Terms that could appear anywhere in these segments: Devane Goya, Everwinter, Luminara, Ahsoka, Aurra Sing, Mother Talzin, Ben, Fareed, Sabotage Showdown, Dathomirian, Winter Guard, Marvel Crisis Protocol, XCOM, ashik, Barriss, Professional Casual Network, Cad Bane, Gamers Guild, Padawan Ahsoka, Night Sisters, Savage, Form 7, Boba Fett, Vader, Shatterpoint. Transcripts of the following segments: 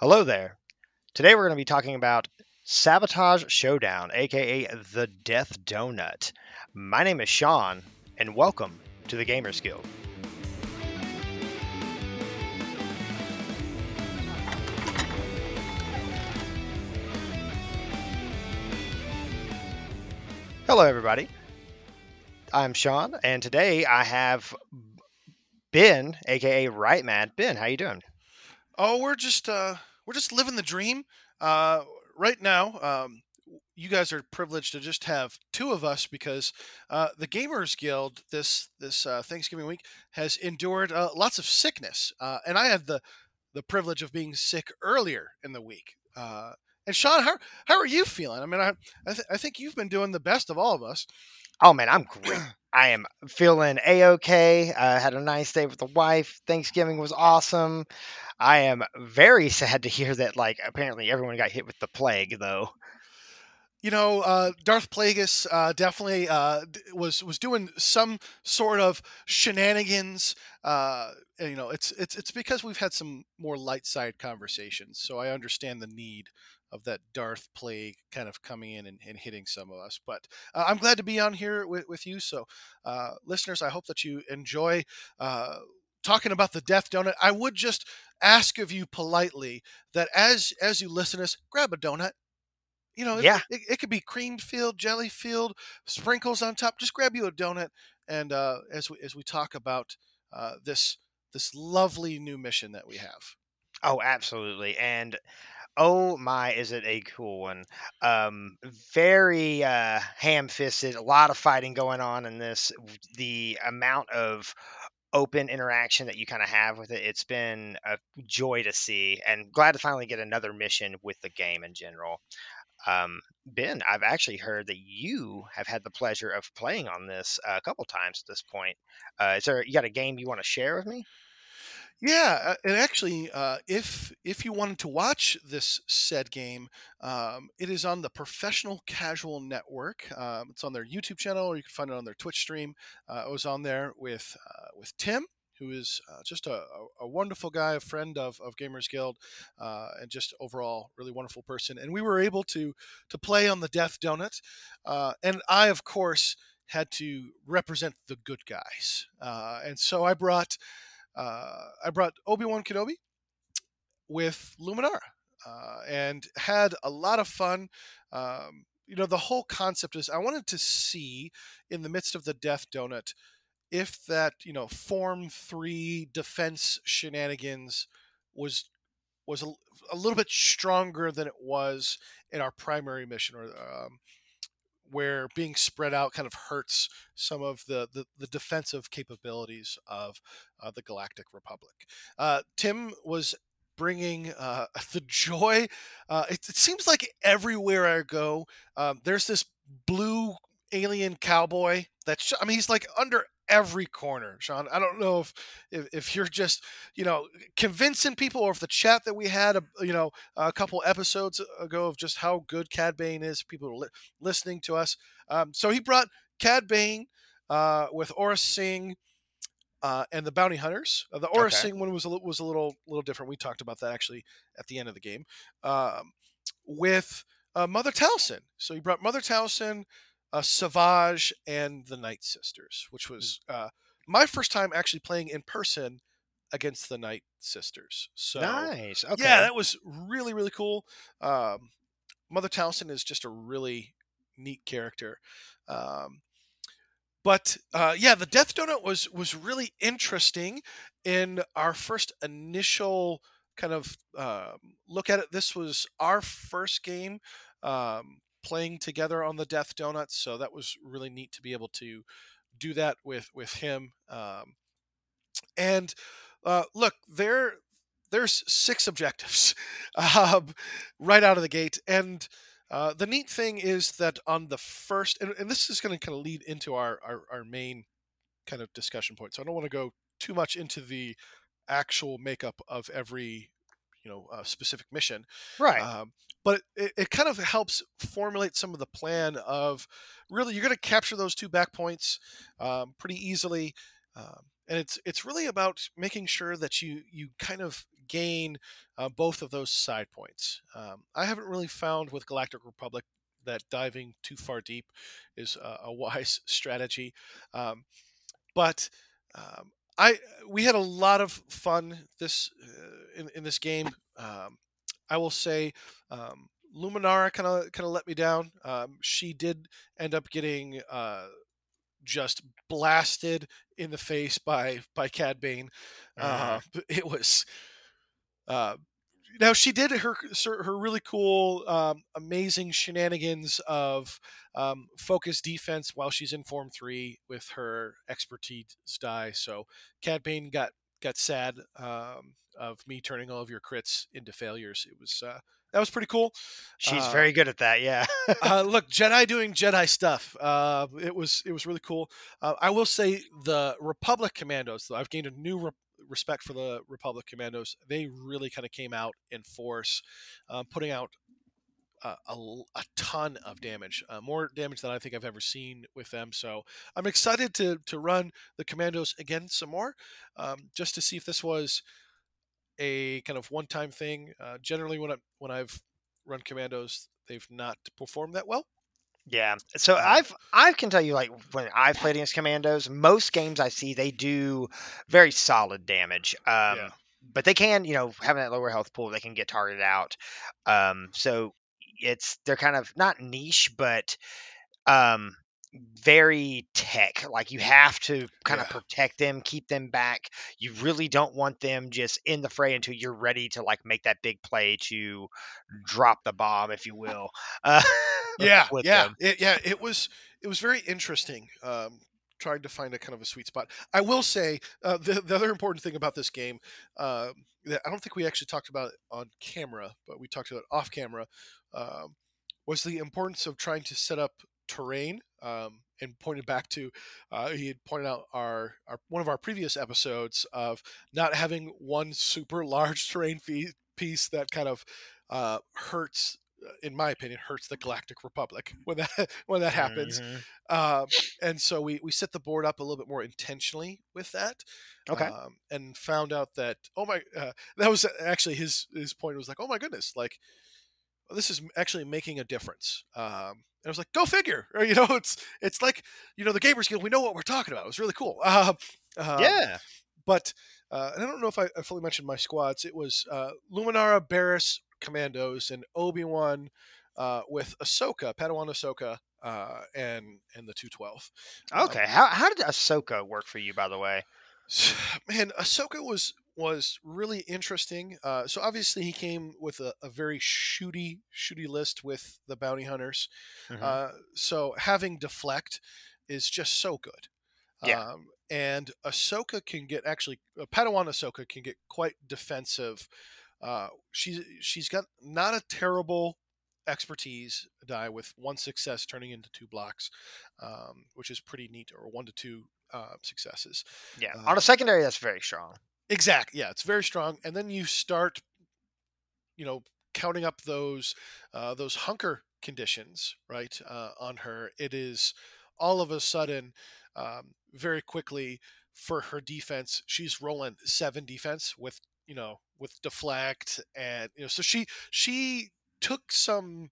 Hello there. Today we're going to be talking about Sabotage Showdown, aka The Death Donut. My name is Sean, and welcome to the Gamers Guild. Hello everybody. I'm Sean, and today I have Ben, aka Right Mad. Ben, how you doing? Oh, we're just living the dream right now. You guys are privileged to just have two of us because the Gamers Guild this Thanksgiving week has endured lots of sickness, and I had the privilege of being sick earlier in the week. And Sean, how are you feeling? I mean, I think you've been doing the best of all of us. Oh man, I'm great. I am feeling A-OK. I had a nice day with the wife. Thanksgiving was awesome. I am very sad to hear that, like, apparently everyone got hit with the plague, though. You know, Darth Plagueis definitely was doing some sort of shenanigans. You know, it's because we've had some more light side conversations, so I understand the need of that Darth plague kind of coming in and hitting some of us. But I'm glad to be on here with you. So, listeners, I hope that you enjoy talking about the Death Donut. I would just ask of you politely that as you listen to us, grab a donut. You know, yeah. It could be cream filled, jelly filled, sprinkles on top. Just grab you a donut, and as we talk about this lovely new mission that we have. Oh, absolutely, and oh my, is it a cool one? Very ham-fisted. A lot of fighting going on in this. The amount of open interaction that you kind of have with it, it's been a joy to see, and glad to finally get another mission with the game in general. Ben, I've actually heard that you have had the pleasure of playing on this a couple times at this point. You got a game you want to share with me? Yeah, and actually, if you wanted to watch this said game, it is on the Professional Casual Network. It's on their YouTube channel, or you can find it on their Twitch stream. I was on there with Tim, who is just a wonderful guy, a friend of Gamers Guild, and just overall really wonderful person. And we were able to play on the Death Donut. And I, of course, had to represent the good guys. And so I brought Obi-Wan Kenobi with Luminara and had a lot of fun. You know, the whole concept is I wanted to see in the midst of the Death Donut if that, you know, Form 3 defense shenanigans was a little bit stronger than it was in our primary mission, or where being spread out kind of hurts some of the defensive capabilities of the Galactic Republic. Tim was bringing the joy. It seems like everywhere I go, there's this blue alien cowboy that's, I mean, he's like under every corner, Sean. I don't know if you're just, you know, convincing people, or if the chat that we had, you know, a couple episodes ago of just how good Cad Bane is, people are listening to us. So he brought Cad Bane with Aurra Sing and the Bounty Hunters. The Aurra Sing one was a little different. We talked about that actually at the end of the game with Mother Talzin. So he brought Mother Talzin, Savage, and the Night Sisters, which was my first time actually playing in person against the Night Sisters. So nice. Okay. Yeah, that was really, really cool. Mother Talzin is just a really neat character. But yeah, the Death Donut was really interesting in our first initial kind of look at it. This was our first game playing together on the Death Donut, so that was really neat to be able to do that with him. Look, there's 6 objectives right out of the gate, and the neat thing is that on the first, and this is going to kind of lead into our main kind of discussion point, so I don't want to go too much into the actual makeup of every, you know, specific mission, right? But it kind of helps formulate some of the plan of really you're going to capture those 2 back points pretty easily, and it's really about making sure that you kind of gain both of those side points. I haven't really found with Galactic Republic that diving too far deep is a wise strategy. We had a lot of fun in this game. I will say Luminara kind of let me down. She did end up getting just blasted in the face by Cad Bane. It was now she did her really cool, amazing shenanigans of focus defense while she's in Form 3 with her expertise die. So Cad Bane got sad of me turning all of your crits into failures. It was that was pretty cool. She's very good at that. Yeah. Look, Jedi doing Jedi stuff. It was really cool. I will say the Republic Commandos, though, I've gained a new respect for the Republic Commandos. They really kind of came out in force, putting out a ton of damage, more damage than I think I've ever seen with them. So I'm excited to run the Commandos again some more, just to see if this was a kind of one-time thing. Generally, when I've run Commandos, they've not performed that well. Yeah, so I can tell you, like, when I've played against Commandos, most games I see they do very solid damage. But they can, having that lower health pool, they can get targeted out. So they're kind of not niche, but very tech. Like, you have to kind of protect them, keep them back. You really don't want them just in the fray until you're ready to, like, make that big play to drop the bomb, if you will. It was very interesting, trying to find a kind of a sweet spot. I will say the other important thing about this game, that I don't think we actually talked about it on camera, but we talked about it off camera, was the importance of trying to set up terrain, and pointed back to he had pointed out our one of our previous episodes of not having one super large terrain piece that kind of hurts, in my opinion, hurts the Galactic Republic when that happens. And so we set the board up a little bit more intentionally with that. Okay. And found out that, that was actually his point. It was like, oh my goodness, like, this is actually making a difference. And I was like, go figure. Or, it's like, the Gamers Guild, we know what we're talking about. It was really cool. Yeah. But, and I don't know if I fully mentioned my squads. It was Luminara, Barriss, Commandos, and Obi-Wan with Ahsoka, Padawan Ahsoka, and the 212. Okay, how did Ahsoka work for you, by the way? Man, Ahsoka was really interesting. So obviously he came with a very shooty list with the bounty hunters. So having deflect is just so good. Yeah. And Ahsoka can get Padawan Ahsoka can get quite defensive. She's got not a terrible expertise die with one success turning into two blocks, which is pretty neat, or 1 to 2 successes. Yeah, on a secondary, that's very strong. Exactly. Yeah, it's very strong. And then you start, counting up those hunker conditions, right? On her, it is all of a sudden very quickly for her defense. She's rolling 7 defense with deflect, and so she took some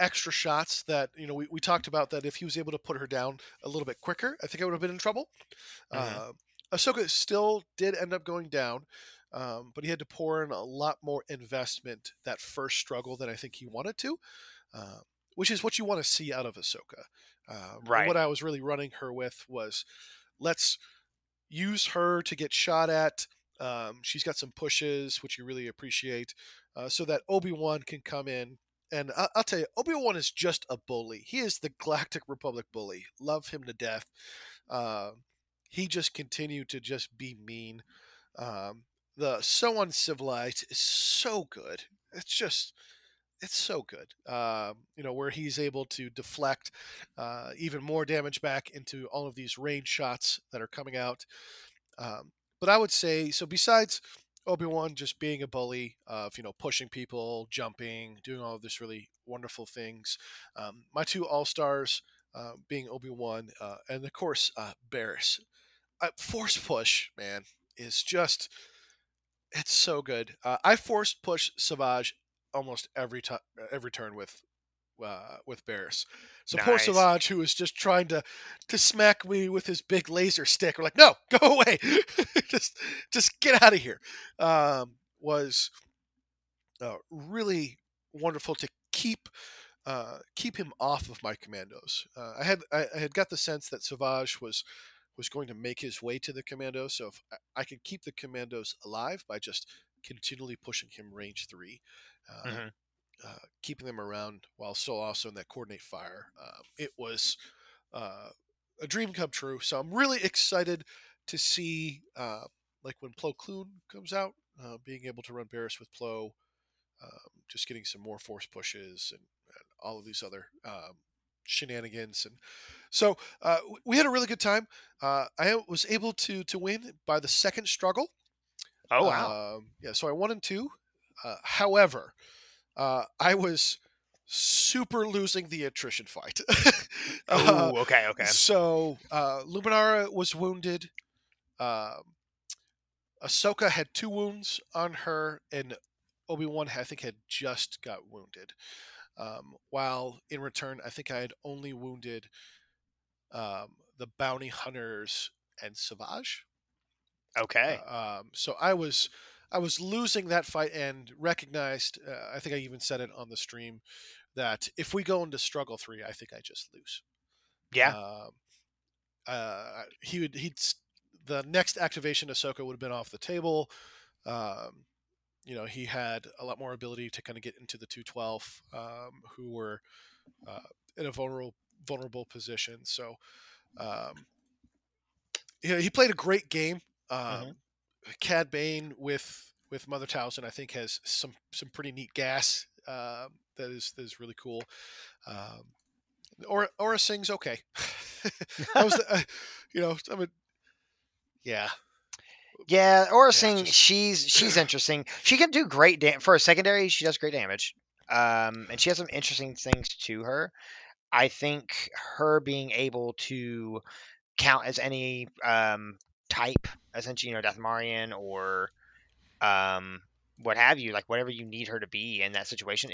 extra shots that we talked about, that if he was able to put her down a little bit quicker, I think I would have been in trouble. Ahsoka still did end up going down, but he had to pour in a lot more investment that first struggle than I think he wanted to, which is what you want to see out of Ahsoka. Right. What I was really running her with was, let's use her to get shot at. She's got some pushes, which you really appreciate, so that Obi-Wan can come in. And I'll tell you, Obi-Wan is just a bully. He is the Galactic Republic bully. Love him to death. He just continued to just be mean. The so uncivilized is so good. It's so good. Where he's able to deflect even more damage back into all of these range shots that are coming out. But I would say, so besides Obi-Wan just being a bully of, pushing people, jumping, doing all of this really wonderful things, my 2 all-stars being Obi-Wan and, of course, Barriss. Force push, man, is just It's so good. I forced push Savage almost every turn with Barriss. So nice. Poor Savage, who was just trying to smack me with his big laser stick, we're like, no, go away, just get out of here. Was really wonderful to keep him off of my commandos. I had got the sense that Savage was going to make his way to the commandos. So if I could keep the commandos alive by just continually pushing him range 3, keeping them around while still also in that coordinate fire, it was a dream come true. So I'm really excited to see like when Plo Koon comes out, being able to run Barriss with Plo, just getting some more force pushes and all of these other shenanigans. And so we had a really good time. I was able to win by the second struggle. Oh, wow. So I won in 2. However, I was super losing the attrition fight. Okay. So Luminara was wounded. Ahsoka had 2 wounds on her, and Obi-Wan, I think, had just got wounded. While in return, I think I had only wounded the bounty hunters and Savage. Okay. So I was losing that fight and recognized, I think I even said it on the stream, that if we go into struggle 3, I think I just lose. Yeah. He'd the next activation Ahsoka would have been off the table. He had a lot more ability to kind of get into the 212, who were in a vulnerable position. So he played a great game. Cad Bane with Mother Talzin, I think, has some pretty neat gas that is really cool. Aurra Sing's okay. That was yeah. Yeah, Aurra Sing, she's interesting. She can do great damage. For a secondary, she does great damage. And she has some interesting things to her. I think her being able to count as any type, essentially, Dathmarian or what have you, like whatever you need her to be in that situation,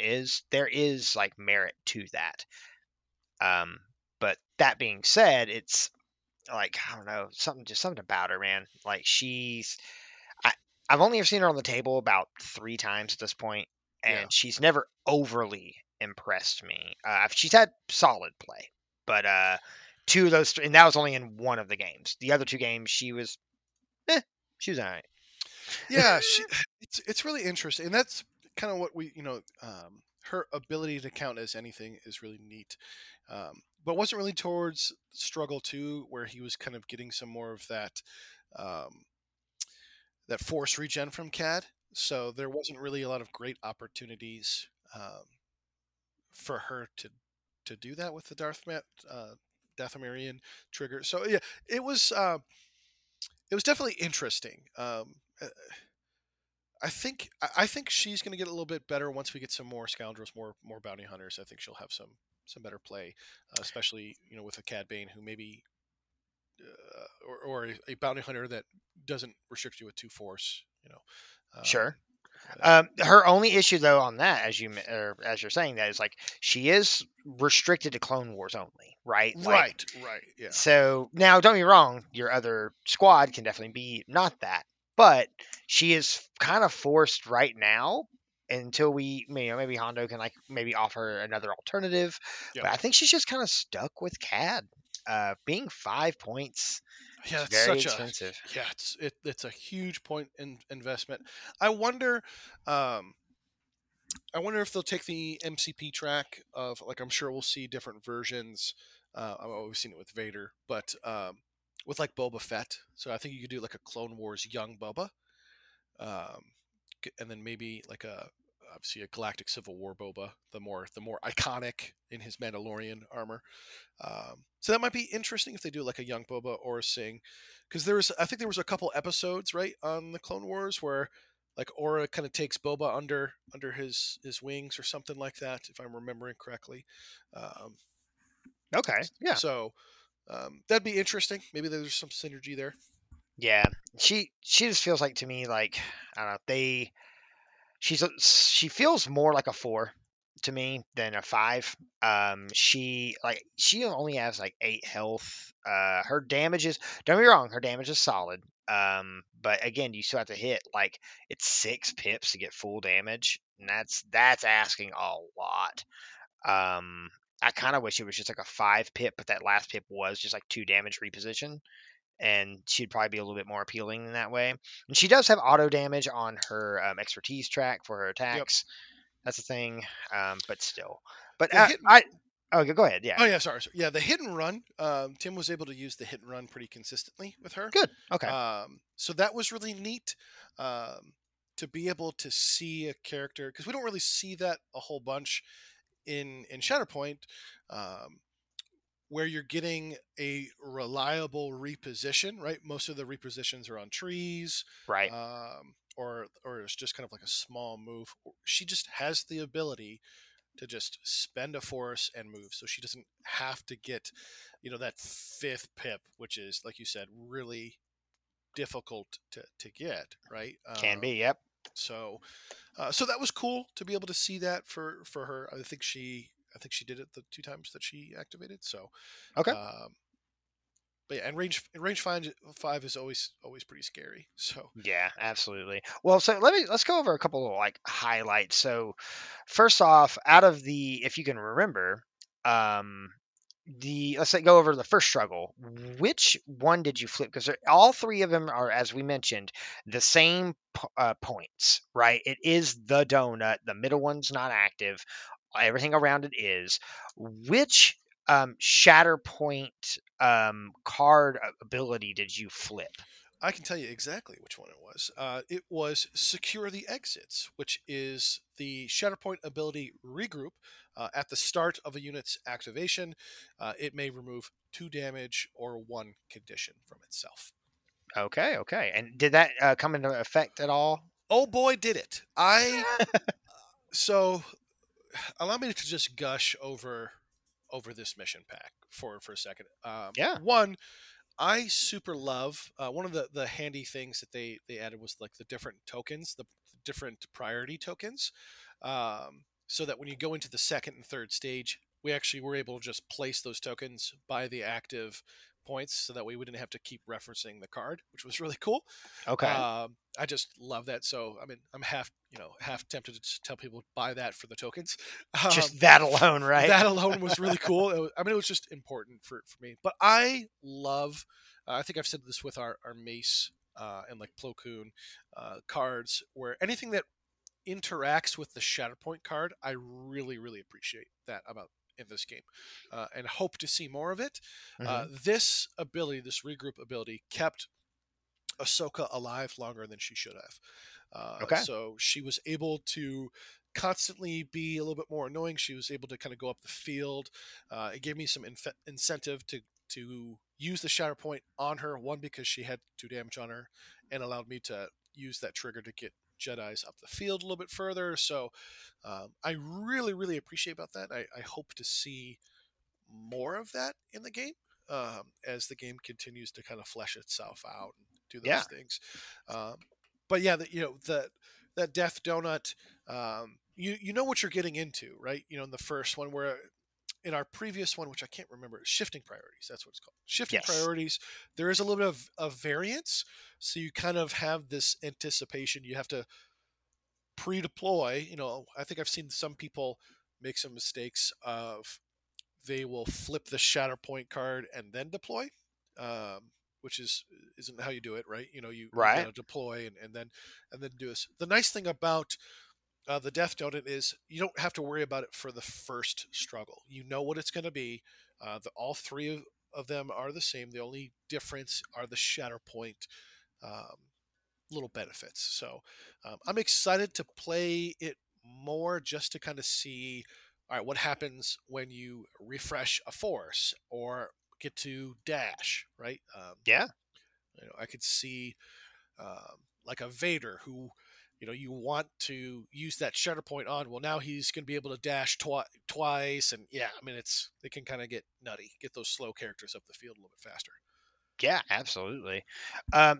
there is like merit to that. But that being said, it's like, I don't know, something about her, man. Like, I've only ever seen her on the table about 3 times at this point, and she's never overly impressed me. She's had solid play, but 2 of those, and that was only in 1 of the games. The other 2 games, she was all right. Yeah, it's really interesting, and that's kind of what we, her ability to count as anything is really neat. But wasn't really towards struggle 2, where he was kind of getting some more of that that force regen from Cad. So there wasn't really a lot of great opportunities for her to do that with the Dathomirian trigger. So yeah, it was definitely interesting. I think she's going to get a little bit better once we get some more scoundrels, more bounty hunters. I think she'll have some better play, especially with a Cad Bane who maybe or a bounty hunter that doesn't restrict you with 2 force. Sure. Her only issue though on that, as you're saying that, is like she is restricted to Clone Wars only, right? Right. Yeah. So now, don't be wrong, your other squad can definitely be not that, but she is kind of forced right now. Until we, maybe Hondo can maybe offer another alternative, But I think she's just kind of stuck with Cad, being 5 points. Yeah, it's very expensive. It's a huge point investment. I wonder if they'll take the MCP track of, like, I'm sure we'll see different versions. I've always seen it with Vader, but with like Boba Fett. So I think you could do like a Clone Wars young Boba, and then maybe like obviously a Galactic Civil War Boba, the more iconic in his Mandalorian armor. So that might be interesting if they do like a young Boba or a Sing, because I think there was a couple episodes, right, on the Clone Wars where like Aurra kind of takes Boba under his wings or something like that, if I'm remembering correctly. Okay, yeah. So that'd be interesting. Maybe there's some synergy there. Yeah, she just feels like, to me, like, I don't know, she feels more like a 4 to me than a 5. She only has like 8 health. Her damage is, don't get me wrong, her damage is solid. But again, you still have to hit, like, it's 6 pips to get full damage, and that's asking a lot. I kind of wish it was just like a 5 pip, but that last pip was just like 2 damage reposition, and she'd probably be a little bit more appealing in that way. And she does have auto damage on her expertise track for her attacks. Yep. That's the thing. But still, but go ahead. Yeah. Oh yeah. Sorry. Yeah. The hit and run, Tim was able to use the hit and run pretty consistently with her. Good. Okay. So that was really neat, to be able to see a character, 'cause we don't really see that a whole bunch in Shatterpoint, where you're getting a reliable reposition, right? Most of the repositions are on trees, right? Or it's just kind of like a small move. She just has the ability to just spend a force and move, so she doesn't have to get, that 5th pip, which is, like you said, really difficult to get, right? Can be, yep. So that was cool to be able to see that for her. I think she did it the 2 times that she activated. So, okay. But yeah, and range 5 is always pretty scary. So yeah, absolutely. Well, so let's go over a couple of like highlights. So first off, out of the, if you can remember, go over the first struggle. Which one did you flip? Because all 3 of them are, as we mentioned, the same points, right? It is the donut. The middle one's not active. Everything around it is. Which Shatterpoint card ability did you flip? I can tell you exactly which one it was. It was Secure the Exits, which is the Shatterpoint ability regroup. At the start of a unit's activation, it may remove 2 damage or 1 condition from itself. Okay. And did that come into effect at all? Oh boy, did it. So allow me to just gush over this mission pack for a second. Yeah. One, I super love, one of the handy things that they added was like the different tokens, the different priority tokens, so that when you go into the 2nd and 3rd stage, we actually were able to just place those tokens by the active points, so that way we didn't have to keep referencing the card, which was really cool. Okay. I just love that. So, I mean, I'm half tempted to tell people to buy that for the tokens. Just that alone, right? That alone was really cool. It was just important for me. But I love, I think I've said this with our Mace and like Plo Koon cards, where anything that interacts with the Shatterpoint card, I really, really appreciate that about in this game, and hope to see more of it. Mm-hmm. This regroup ability kept Ahsoka alive longer than she should have. So she was able to constantly be a little bit more annoying. She was able to kind of go up the field. It gave me some incentive to use the Shatterpoint on her, one, because she had 2 damage on her, and allowed me to use that trigger to get Jedis up the field a little bit further. So I really, really appreciate about that. I hope to see more of that in the game as the game continues to kind of flesh itself out and do those things. But yeah, that Death Donut, you know what you're getting into, right? In the first one, where in our previous one, which I can't remember, Shifting Priorities, that's what it's called. Shifting Priorities, there is a little bit of variance. So you kind of have this anticipation. You have to pre-deploy. I think I've seen some people make some mistakes of they will flip the Shatterpoint card and then deploy, which isn't how you do it, right? You gotta deploy and then do this. The nice thing about the Death Donut is you don't have to worry about it for the first struggle. You know what it's going to be. All 3 of them are the same. The only difference are the Shatterpoint little benefits. So I'm excited to play it more, just to kind of see, all right, what happens when you refresh a force or get to dash, right? I could see like a Vader who, you want to use that Shatterpoint on. Well, now he's going to be able to dash twice. And it can kind of get nutty, get those slow characters up the field a little bit faster. Yeah, absolutely.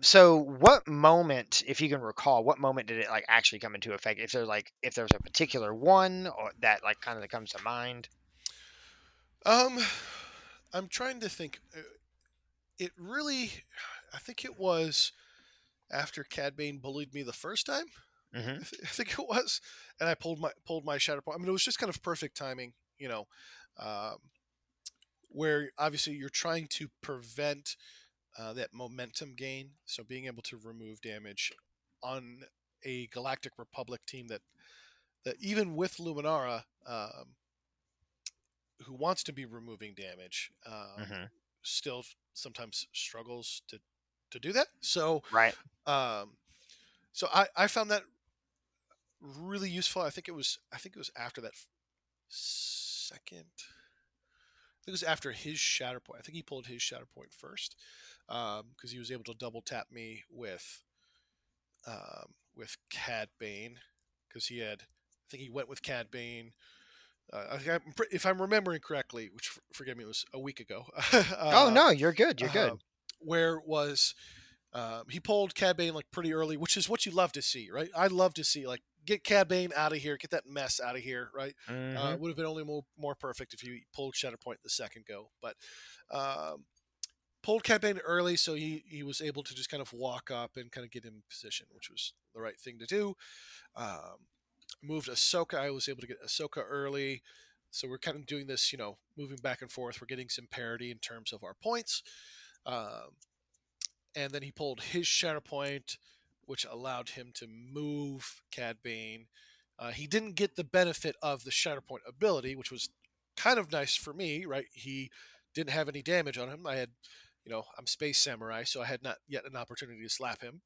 So what moment, if you can recall, what moment did it like actually come into effect? If there's like, if there's a particular one or that like kind of comes to mind. I'm trying to think. It really, I think it was after Cad Bane bullied me the first time. Mm-hmm. I think it was, and I pulled my Shatterpoint. I mean, it was just kind of perfect timing, you know, where obviously you're trying to prevent that momentum gain. So being able to remove damage on a Galactic Republic team that even with Luminara, who wants to be removing damage, mm-hmm. still sometimes struggles to do that. So right. So I found that really useful. I think it was after that second. I think it was after his Shatterpoint. I think he pulled his Shatterpoint first because he was able to double tap me with Cad Bane because he had. I think he went with Cad Bane. If I'm remembering correctly, which forgive me, it was a week ago. Oh no, you're good. You're good. Where was? He pulled Cad Bane like pretty early, which is what you love to see, right? I love to see like get Cad Bane out of here, get that mess out of here, right? Mm-hmm. It would have been only more perfect if you pulled Shatterpoint the second go, but pulled Cad Bane early, so he was able to just kind of walk up and kind of get him in position, which was the right thing to do. Moved Ahsoka. I was able to get Ahsoka early, so we're kind of doing this, you know, moving back and forth. We're getting some parity in terms of our points. And then he pulled his Shatterpoint, which allowed him to move Cad Bane. He didn't get the benefit of the Shatterpoint ability, which was kind of nice for me, right? He didn't have any damage on him. I had, you know, I'm Space Samurai, so I had not yet an opportunity to slap him.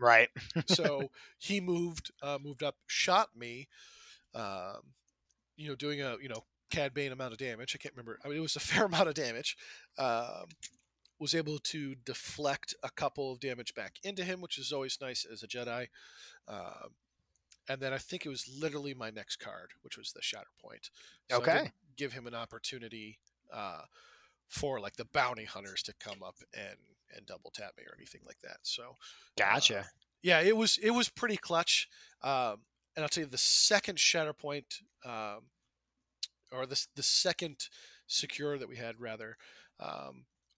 Right. So he moved up, shot me, you know, doing a, you know, Cad Bane amount of damage. I can't remember. I mean, it was a fair amount of damage. Was able to deflect a couple of damage back into him, which is always nice as a Jedi. And then I think it was literally my next card, which was the Shatterpoint. So okay. I didn't give him an opportunity for like the bounty hunters to come up and double tap me or anything like that. So gotcha. Yeah, it was pretty clutch. And I'll tell you the second Shatterpoint, or the second secure that we had rather.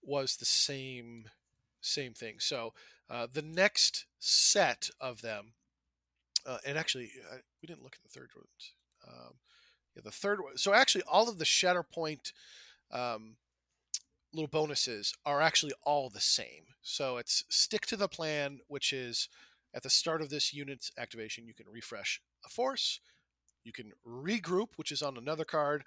Was the same thing. So the next set of them, and actually we didn't look at the third one. The third one. So actually, all of the Shatterpoint little bonuses are actually all the same. So it's stick to the plan, which is at the start of this unit's activation, you can refresh a force. You can regroup, which is on another card,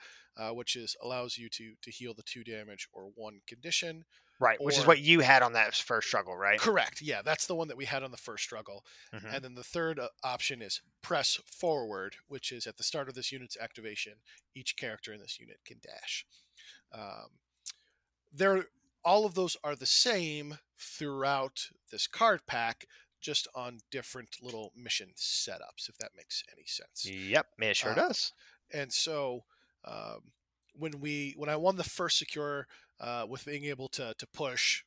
which is allows you to heal the 2 damage or 1 condition. Right, which is what you had on that first struggle, right? Correct. Yeah, that's the one that we had on the first struggle. Mm-hmm. And then the third option is press forward, which is at the start of this unit's activation, each character in this unit can dash. All of those are the same throughout this card pack, just on different little mission setups, if that makes any sense. Yep, it sure does. And so when I won the first secure with being able to push,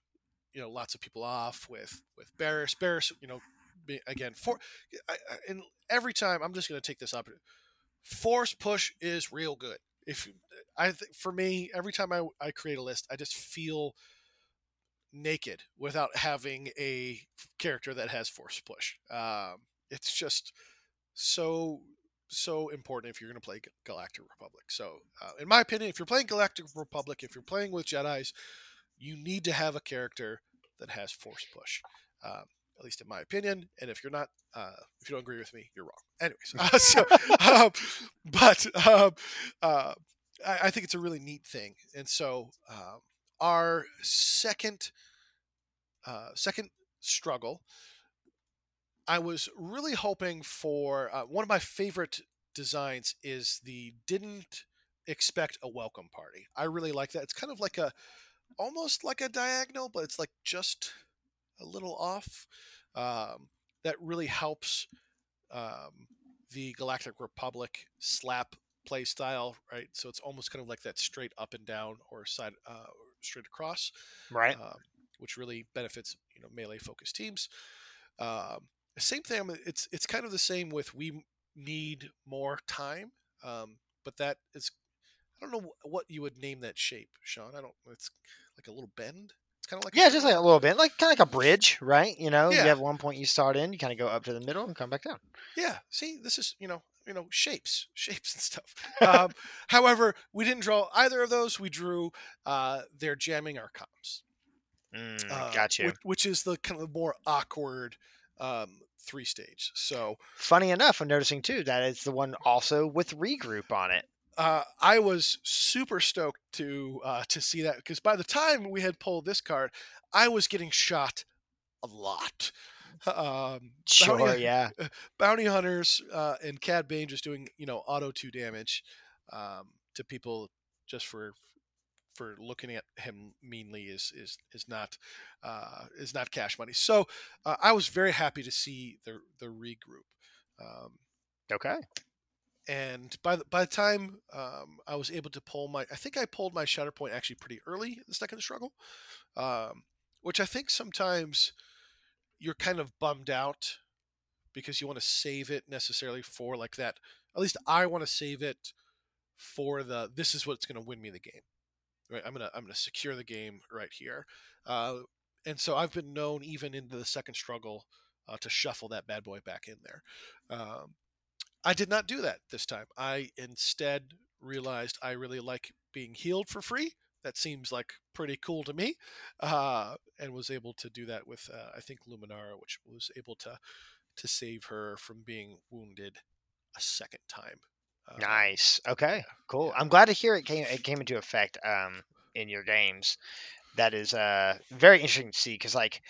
you know, lots of people off with Barriss, you know, again, and every time I'm just going to take this opportunity. Force push is real good. For me, every time I create a list, I just feel naked without having a character that has force push. It's just so important if you're going to play Galactic Republic. So in my opinion, if you're playing Galactic Republic, if you're playing with Jedis, you need to have a character that has force push, at least in my opinion. And if you're not, if you don't agree with me, you're wrong. Anyways, I think it's a really neat thing. And so our second struggle, I was really hoping for one of my favorite designs is the didn't expect a welcome party. I really like that. It's kind of like almost like a diagonal, but it's like just a little off. That really helps the Galactic Republic slap play style, right? So it's almost kind of like that straight up and down or side straight across, right? which really benefits, you know, melee-focused teams. Same thing. It's kind of the same with we need more time, but that is, I don't know what you would name that shape, Sean. I don't. It's like a little bend. It's kind of like just like a little bend, like kind of like a bridge, right? You know, you have one point you start in, you kind of go up to the middle and come back down. Yeah. See, this is you know shapes and stuff. However, we didn't draw either of those. We drew they're jamming our comms. Gotcha. Which is the kind of more awkward. Three stage. So funny enough, I'm noticing too that it's the one also with regroup on it. I was super stoked to see that, because by the time we had pulled this card, I was getting shot a lot. Bounty hunters and Cad Bane just doing auto 2 damage to people just for looking at him meanly is not cash money. So I was very happy to see the regroup. Okay. And by the time I was able to pull my, I think I pulled my Shatterpoint actually pretty early in the second struggle, which I think sometimes you're kind of bummed out because you want to save it necessarily for like that. At least I want to save it for this is what's going to win me the game. Right, I'm gonna secure the game right here, and so I've been known even into the second struggle to shuffle that bad boy back in there. I did not do that this time. I instead realized I really like being healed for free. That seems like pretty cool to me, and was able to do that with I think Luminara, which was able to save her from being wounded a second time. Nice. Okay. Yeah, cool. Yeah. I'm glad to hear it came into effect in your games. That is very interesting to see, because like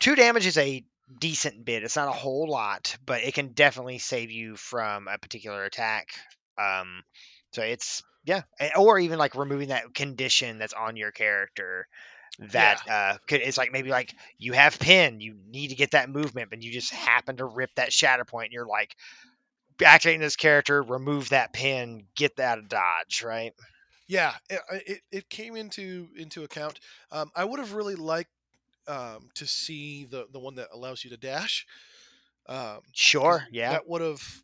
2 damage is a decent bit. It's not a whole lot, but it can definitely save you from a particular attack. So it's or even like removing that condition that's on your character. That it's like maybe like you have pin, you need to get that movement, but you just happen to rip that shatter point, and you're like, activating this character, remove that pin, get that out of dodge, right? Yeah, it came into account. I would have really liked to see the one that allows you to dash. Sure, yeah. That would have,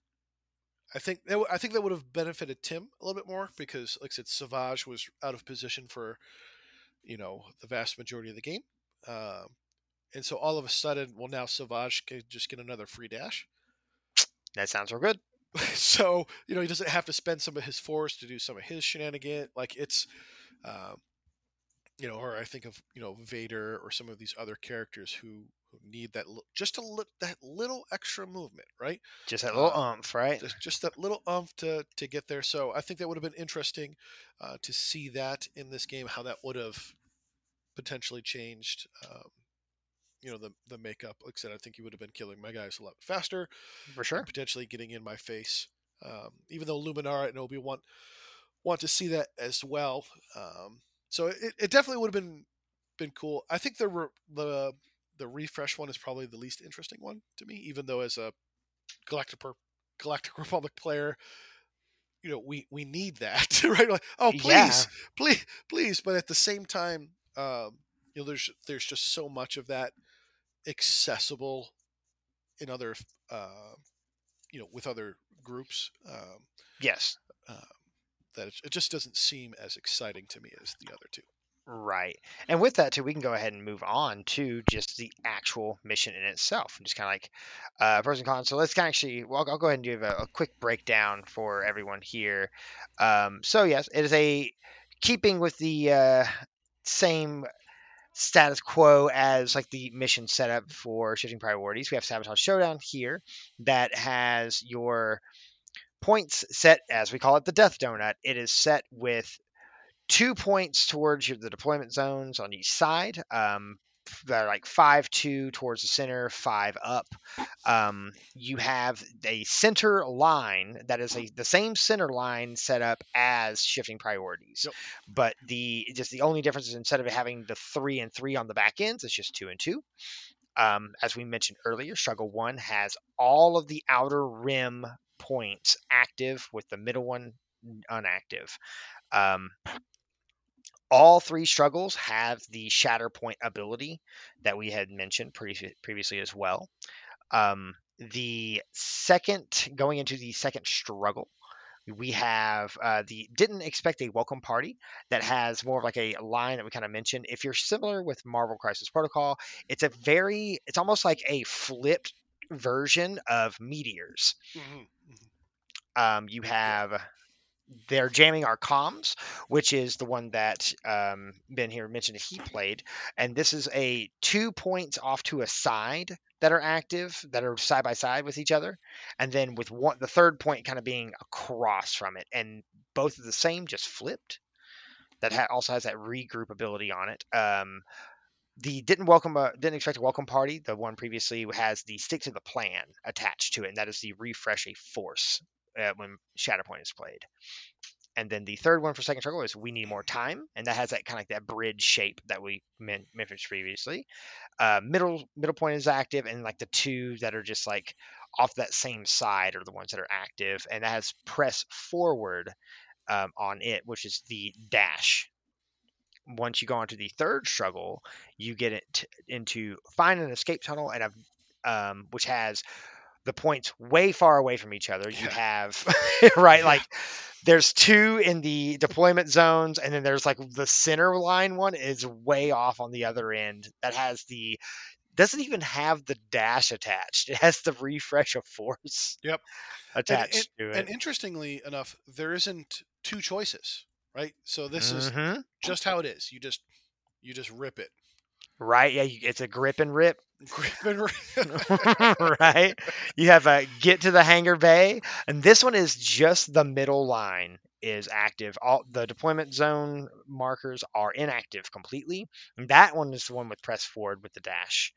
I think that would have benefited Tim a little bit more, because, like I said, Savage was out of position for, the vast majority of the game. And so all of a sudden, well, now Savage can just get another free dash. That sounds real good. So, he doesn't have to spend some of his force to do some of his shenanigans. Like it's, or I think of, Vader or some of these other characters who need that that little extra movement, right? Just that little oomph, right? Just that little oomph to get there. So I think that would have been interesting to see that in this game, how that would have potentially changed, the makeup. Like I said, I think you would have been killing my guys a lot faster. For sure. Potentially getting in my face. Even though Luminara and Obi want to see that as well. So it definitely would have been cool. I think the refresh one is probably the least interesting one to me, even though as a Galactic Republic player, we need that, right? Like, oh, please. But at the same time, there's just so much of that accessible in other, with other groups. Yes. That it just doesn't seem as exciting to me as the other two. Right. And with that, too, we can go ahead and move on to just the actual mission in itself. Just kind of like pros and cons. So let's kind of I'll go ahead and give a quick breakdown for everyone here. So, yes, it is keeping with the same status quo as like the mission setup for Shifting Priorities. We have Sabotage Showdown here that has your points set, as we call it, the Death Donut. It is set with 2 points towards the deployment zones on each side. They're like 5-2 towards the center, 5 up. You have a center line that is the same center line set up as Shifting Priorities. Yep. But the only difference is instead of having the 3 and 3 on the back ends, it's just 2 and 2. As we mentioned earlier, Struggle 1 has all of the outer rim points active with the middle one unactive. All three struggles have the Shatterpoint ability that we had mentioned previously as well. The second, going into the second struggle, we have the Didn't Expect a Welcome Party that has more of like a line that we kind of mentioned. If you're similar with Marvel Crisis Protocol, it's almost like a flipped version of Meteors. Mm-hmm. You have... They're jamming our comms, which is the one that Ben here mentioned he played. And this is a 2 points off to a side that are active, that are side by side with each other. And then with one, the third point kind of being across from it. And both of the same, just flipped. That also has that regroup ability on it. The Didn't Expect a Welcome Party, the one previously, has the Stick to the Plan attached to it. And that is the Refresh a Force. When Shatterpoint is played. And then the third one for second struggle is We Need More Time, and that has that kind of like that bridge shape that we mentioned previously. Middle point is active, and like the two that are just like off that same side are the ones that are active, and that has Press Forward on it, which is the dash. Once you go on to the third struggle, you get it into Find an Escape Tunnel, and which has the points way far away from each other. You have, right? Like there's two in the deployment zones, and then there's like the center line one is way off on the other end. That has the, doesn't even have the dash attached. It has the Refresh of Force. Yep. Attached to it. And interestingly enough, there isn't two choices, right? So this is just how it is. You just rip it. Right. Yeah. It's a grip and rip. Right, you have a Get to the Hangar Bay, and this one is just the middle line is active. All the deployment zone markers are inactive completely, and that one is the one with Press Forward with the dash.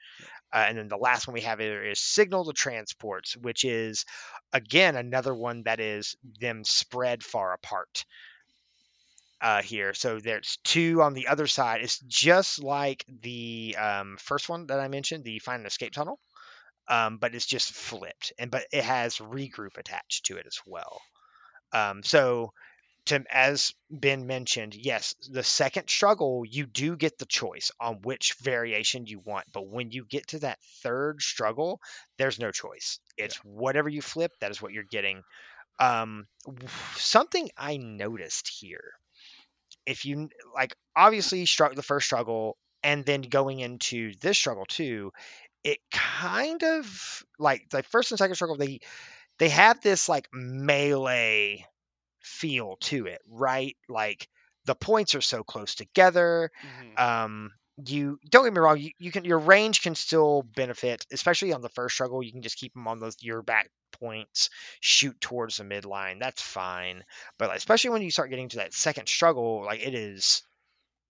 And then the last one we have here is Signal to Transports, which is again another one that is them spread far apart here. So there's two on the other side. It's just like the first one that I mentioned, the Find an Escape Tunnel, but it's just flipped, but it has regroup attached to it as well. So as Ben mentioned, yes, the second struggle, you do get the choice on which variation you want, but when you get to that third struggle, there's no choice. It's whatever you flip, that is what you're getting. Something I noticed here. If you like, obviously struck the first struggle, and then going into this struggle too, it kind of like the first and second struggle, they have this like melee feel to it, right? Like the points are so close together. Mm-hmm. You don't get me wrong, your range can still benefit, especially on the first struggle. You can just keep them on your back points, shoot towards the midline, that's fine. But like, especially when you start getting to that second struggle, like it is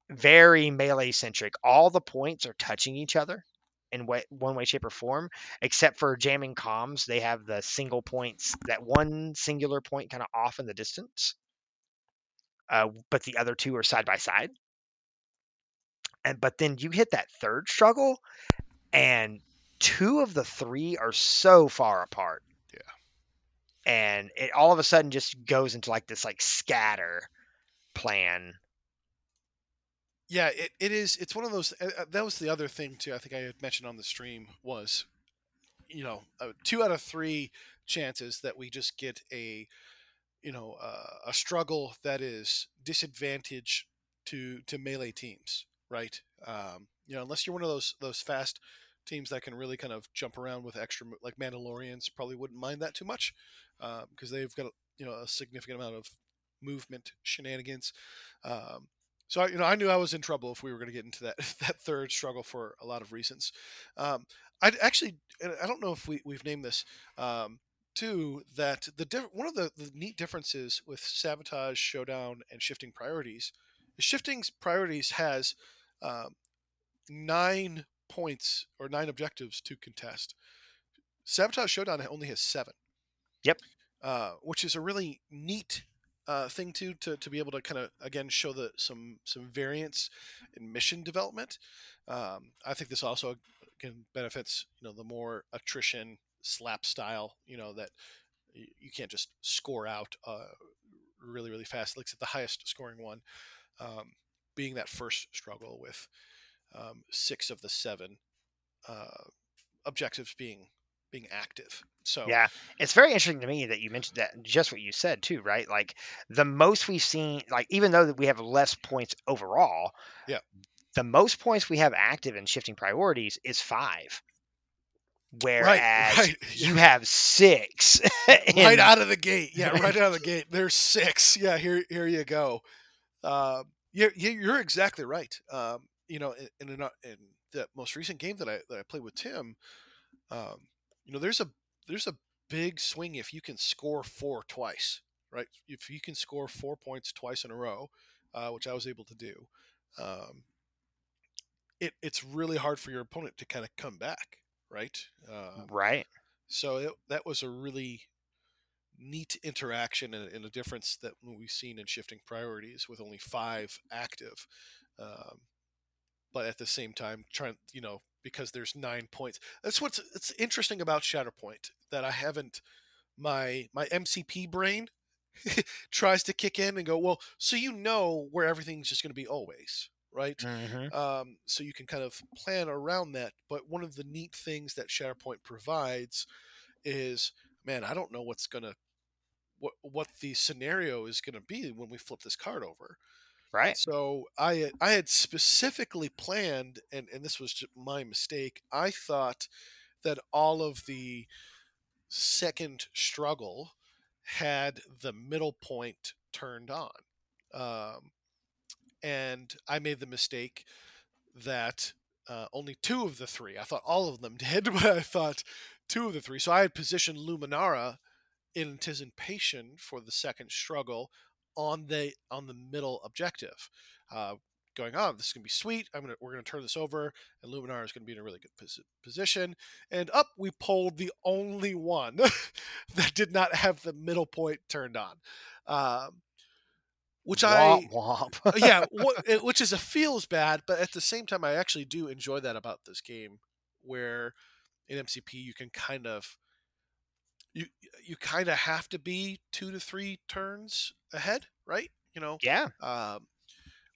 very melee centric. All the points are touching each other in one way, shape, or form, except for jamming comms. They have the single points, that one singular point kind of off in the distance, but the other two are side by side. But then you hit that third struggle, and two of the three are so far apart. Yeah. And it all of a sudden just goes into like this like scatter plan. Yeah, it is. It's one of those. That was the other thing too. I think I had mentioned on the stream was, two out of three chances that we just get a struggle that is disadvantage to melee teams. Right. Unless you're one of those fast teams that can really kind of jump around with extra, like Mandalorians probably wouldn't mind that too much, because they've got, a significant amount of movement shenanigans. So I knew I was in trouble if we were going to get into that third struggle for a lot of reasons. I don't know if we've named this too, that one of the neat differences with Sabotage Showdown and Shifting Priorities, has 9 points or 9 objectives to contest. Sabotage Showdown only has 7. Yep. Which is a really neat thing to be able to kind of again show some variance in mission development. I think this also can benefits the more attrition slap style that you can't just score out really really fast. Looks at the highest scoring one. being that first struggle with 6 of the 7 objectives being active. So yeah, it's very interesting to me that you mentioned that, just what you said too, right? Like the most we've seen, like even though that we have less points overall, yeah, the most points we have active in Shifting Priorities is 5. Whereas right. you have 6. Right out of the gate. Yeah, right out of the gate. There's 6. Yeah, here you go. You're exactly right. In the most recent game that I played with Tim, there's a big swing if you can score 4 twice, right? If you can score 4 points twice in a row, which I was able to do, it's really hard for your opponent to kind of come back, right? Right. So that was a really neat interaction and a difference that we've seen in Shifting Priorities with only 5 active. But at the same time, because there's 9 points. That's what's interesting about Shatterpoint, that I haven't, my MCP brain tries to kick in and go, well, so where everything's just going to be always, right? Mm-hmm. So you can kind of plan around that. But one of the neat things that Shatterpoint provides is, man, I don't know what the scenario is going to be when we flip this card over. Right. So I had specifically planned, and this was just my mistake, I thought that all of the second struggle had the middle point turned on. And I made the mistake that only 2 of the 3, I thought all of them did, but I thought 2 of the 3. So I had positioned Luminara in anticipation for the second struggle on the middle objective, going on, this is gonna be sweet. We're gonna turn this over, and Luminar is gonna be in a really good position. And up we pulled the only one that did not have the middle point turned on, which womp, womp. Yeah, which is feels bad, but at the same time, I actually do enjoy that about this game, where in MCP you can kind of. You kind of have to be 2 to 3 turns ahead, right? Yeah.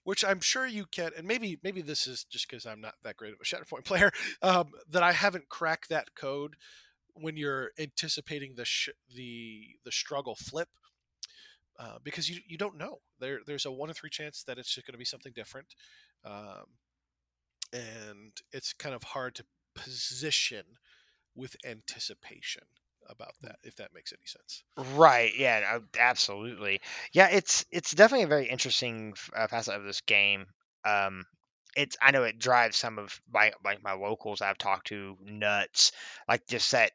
Which I'm sure you can, and maybe this is just because I'm not that great of a Shatterpoint player, that I haven't cracked that code when you're anticipating the struggle flip, because you don't know. There's a 1 in 3 chance that it's just going to be something different, and it's kind of hard to position with anticipation about that, if that makes any sense. Right. Yeah, absolutely. Yeah, it's definitely a very interesting facet of this game. I know it drives some of my locals I've talked to nuts, like just that,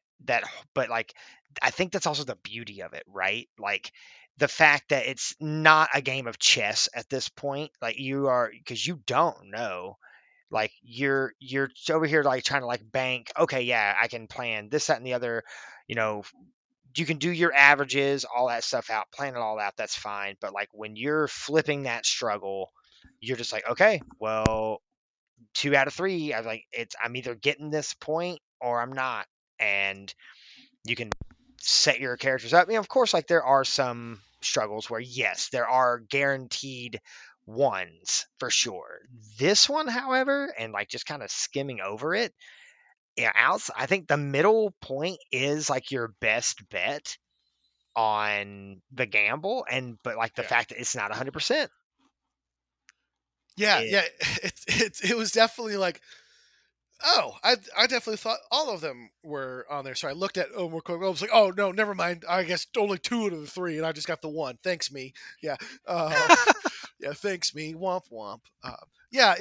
but like I think that's also the beauty of it, right? Like the fact that it's not a game of chess at this point, like because you don't know. Like you're over here like trying to like bank. Okay, yeah, I can plan this, that, and the other. You can do your averages, all that stuff out, plan it all out. That's fine. But like when you're flipping that struggle, you're just like, okay, well, 2 out of 3. I'm like, I'm either getting this point or I'm not, and you can set your characters up. Of course, like there are some struggles where yes, there are guaranteed ones for sure. This one, however, and like just kind of skimming over it, I think the middle point is like your best bet on the gamble, but like the fact that it's not 100%. Yeah, yeah. It was definitely like, oh, I definitely thought all of them were on there. So I looked at Omar Cook. I was like, oh no, never mind. I guess only 2 out of 3, and I just got the 1. Thanks me. Yeah. Yeah, thanks me. Womp womp. Yeah,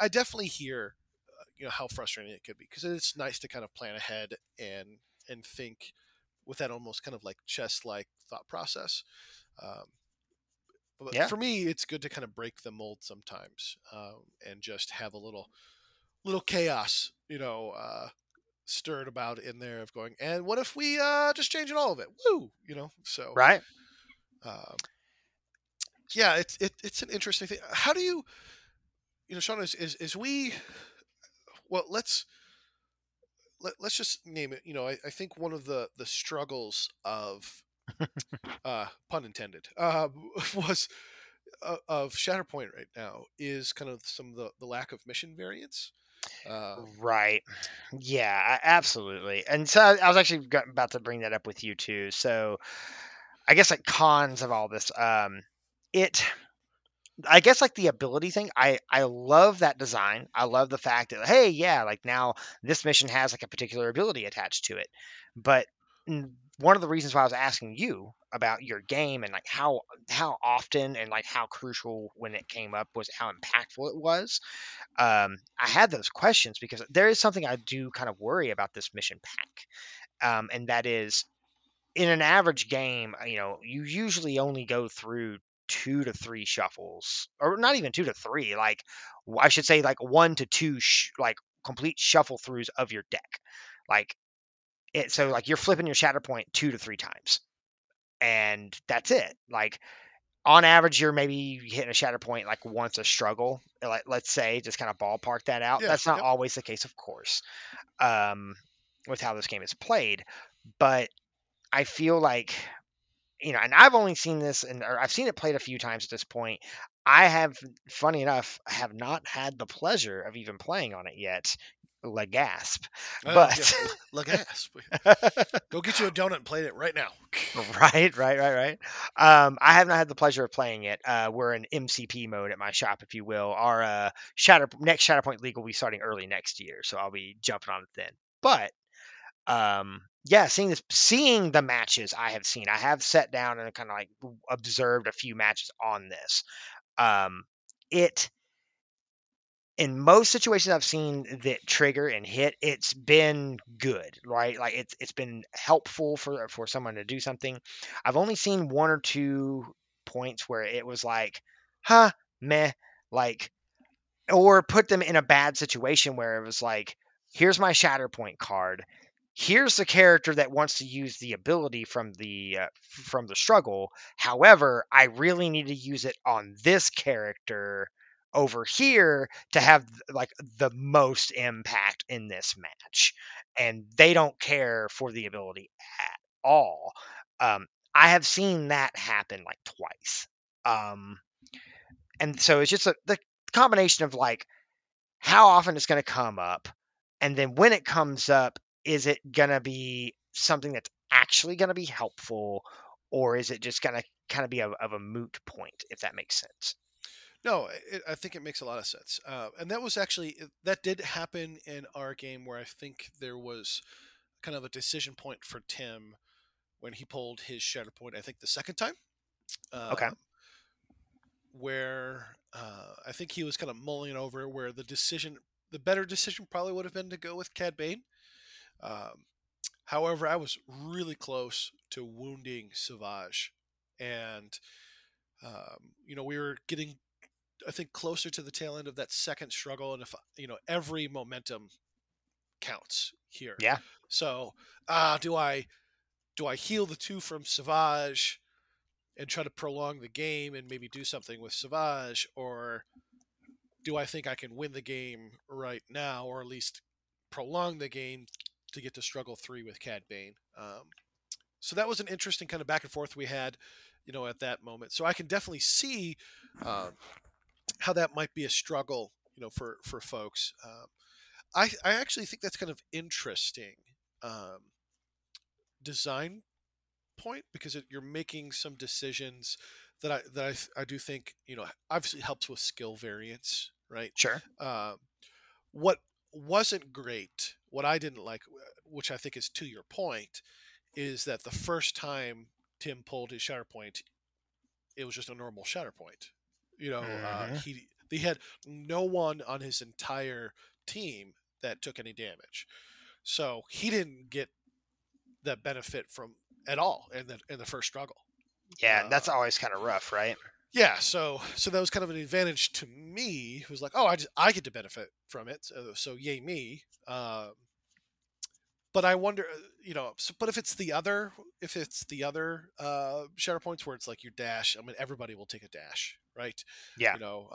I definitely hear how frustrating it could be, because it's nice to kind of plan ahead and think with that almost kind of like chess-like thought process. But for me, it's good to kind of break the mold sometimes, and just have a little chaos, stirred about in there of going, and what if we just change all of it? Woo! So right. Yeah, it's an interesting thing. How do you, Sean, is we, well, let's just name it. I think one of the struggles of, pun intended, was of Shatterpoint right now is kind of some of the lack of mission variance. Right. Yeah, absolutely. And so I was actually about to bring that up with you too. So I guess like cons of all this, I guess like the ability thing, I love that design. I love the fact that, hey, yeah, like now this mission has like a particular ability attached to it. But one of the reasons why I was asking you about your game and like how often and like how crucial when it came up was how impactful it was. I had those questions because there is something I do kind of worry about this mission pack. And that is in an average game, you know, you usually only go through 2 to 3 shuffles, or not even 2 to 3, like I should say like 1 to 2, like complete shuffle throughs of your deck. Like it, so like you're flipping your Shatterpoint 2 to 3 times and that's it. Like on average, you're maybe hitting a Shatterpoint like once a struggle, like let's say, just kind of ballpark that out. Yeah, that's not always the case, of course, with how this game is played, but I feel like, you know, and I've only seen this, or I've seen it played a few times at this point. I have, funny enough, have not had the pleasure of even playing on it yet. La gasp. But yeah. La gasp. Go get you a donut and play it right now. Right. I have not had the pleasure of playing it. We're in MCP mode at my shop, if you will. Our next Shatterpoint League will be starting early next year, so I'll be jumping on it then. But yeah, seeing the matches I have seen, I have sat down and kind of like observed a few matches on this. In most situations I've seen that trigger and hit, it's been good, right? Like it's been helpful for someone to do something. I've only seen 1 or 2 points where it was like, huh, meh, like, or put them in a bad situation where it was like, here's my Shatterpoint card. Here's the character that wants to use the ability from the struggle. However, I really need to use it on this character over here to have like the most impact in this match. And they don't care for the ability at all. I have seen that happen like twice. And so it's just the combination of like how often it's going to come up. And then when it comes up, is it going to be something that's actually going to be helpful, or is it just going to kind of be of a moot point, if that makes sense? No, I think it makes a lot of sense. And that was actually, that did happen in our game where I think there was kind of a decision point for Tim when he pulled his Shatterpoint, I think the second time. Okay. Where I think he was kind of mulling over where the better decision probably would have been to go with Cad Bane. However, I was really close to wounding Savage, and you know, we were getting, I think, closer to the tail end of that second struggle, and if you know, every momentum counts here. Yeah. So, do I heal the 2 from Savage and try to prolong the game and maybe do something with Savage, or do I think I can win the game right now, or at least prolong the game to get to struggle 3 with Cad Bane? So that was an interesting kind of back and forth we had, you know, at that moment. So I can definitely see how that might be a struggle, you know, for folks. I actually think that's kind of interesting design point, because you're making some decisions that I do think, you know, obviously helps with skill variance, right? Sure. What wasn't great, what I didn't like, which I think is to your point, is that the first time Tim pulled his Shatterpoint, it was just a normal Shatterpoint. You know, they had no one on his entire team that took any damage, so he didn't get that benefit from at all in the first struggle. Yeah, that's always kind of rough, right? Yeah, so that was kind of an advantage to me. It was like, oh, I get to benefit from it, so yay me. But I wonder, you know, but if it's the other Shatterpoints where it's like your dash, I mean, everybody will take a dash, right? Yeah. You know,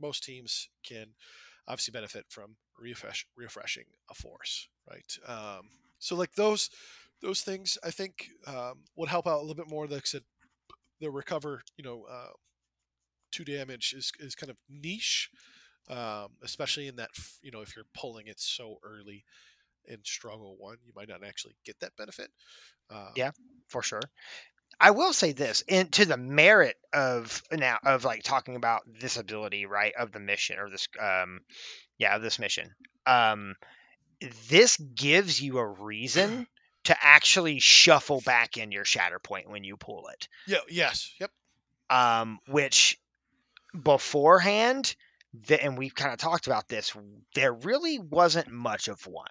most teams can obviously benefit from refreshing a force, right? So like those things, I think would help out a little bit more. Like I said, the recover, you know, two damage is kind of niche, especially in that, you know, if you're pulling it so early in struggle one, you might not actually get that benefit. Yeah, for sure. I will say this, and to the merit of now of like talking about this ability, right, of the mission or this, of this mission, this gives you a reason to actually shuffle back in your Shatterpoint when you pull it. Yeah. Yes. Yep. Which beforehand, and we've kind of talked about this, there really wasn't much of one.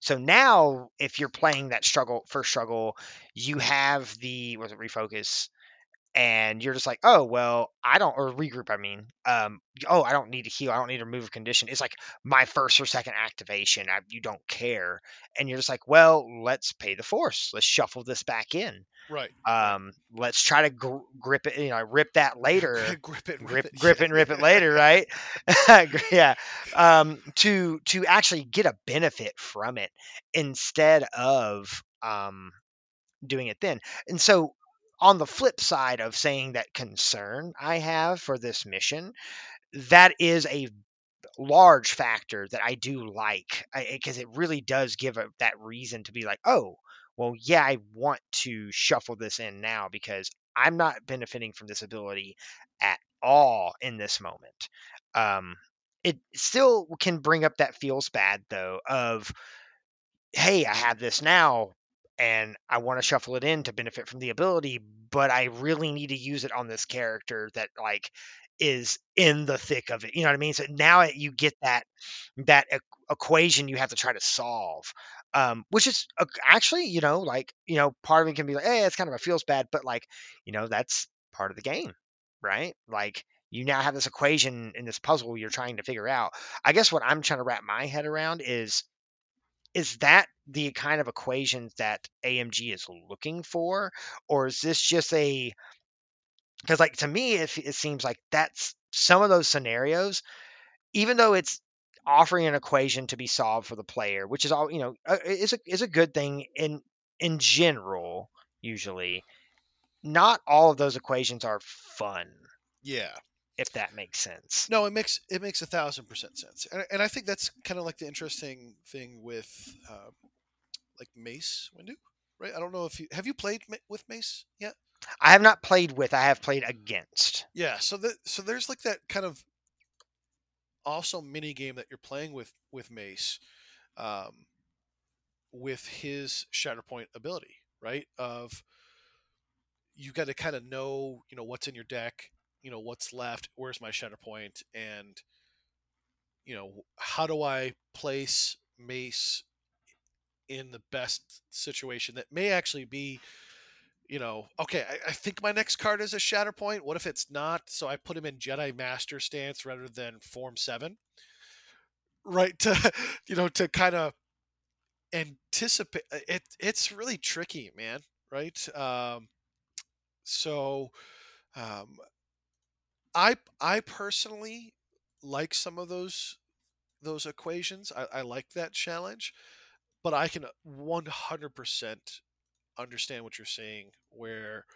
So now, if you're playing that first struggle, you have refocus, and you're just like, regroup. I don't need to heal. I don't need to remove a condition. It's like my first or second activation. You don't care, and you're just like, let's pay the force. Let's shuffle this back in. Right. Let's try to grip it. You know, rip that later. Grip it later. Right. Yeah. To actually get a benefit from it instead of doing it then, and so. On the flip side of saying that concern I have for this mission, that is a large factor that I do like, because it really does give that reason to be like, I want to shuffle this in now because I'm not benefiting from this ability at all in this moment. It still can bring up that feels bad though of, hey, I have this now, and I want to shuffle it in to benefit from the ability, but I really need to use it on this character that like is in the thick of it. You know what I mean? So now you get that equation you have to try to solve, which is actually, you know, like, you know, part of it can be like, hey, it's kind of a feels bad, but like, you know, that's part of the game, right? Like you now have this equation in this puzzle you're trying to figure out. I guess what I'm trying to wrap my head around is that the kind of equations that AMG is looking for, or is this just because like to me, it seems like that's some of those scenarios, even though it's offering an equation to be solved for the player, which is all, you know, is a good thing in general, usually not all of those equations are fun. Yeah. If that makes sense. No, it makes 1,000% sense, and I think that's kind of like the interesting thing with like Mace Windu, right? I don't know if have you played with Mace yet? I have not played with. I have played against. Yeah, so there's like that kind of also mini game that you're playing with Mace, with his Shatterpoint ability, right? Of you got to kind of know, you know, what's in your deck. You know, what's left, where's my Shatterpoint, and, you know, how do I place Mace in the best situation that may actually be, you know, okay, I think my next card is a Shatterpoint. What if it's not? So I put him in Jedi Master stance rather than Form 7, right? To, you know, to kind of anticipate. It's really tricky, man, right? I personally like some of those equations. I like that challenge, but I can 100% understand what you're saying. Where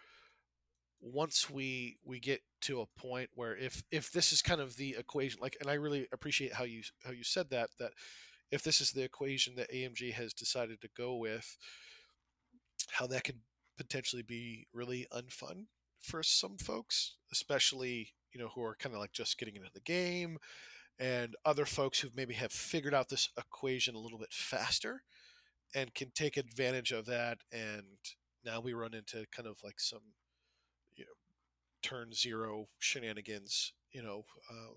once we get to a point where if this is kind of the equation, like, and I really appreciate how you said that if this is the equation that AMG has decided to go with, how that could potentially be really unfun for some folks, especially, you know, who are kind of like just getting into the game, and other folks who maybe have figured out this equation a little bit faster and can take advantage of that. And now we run into kind of like some, you know, turn zero shenanigans, you know,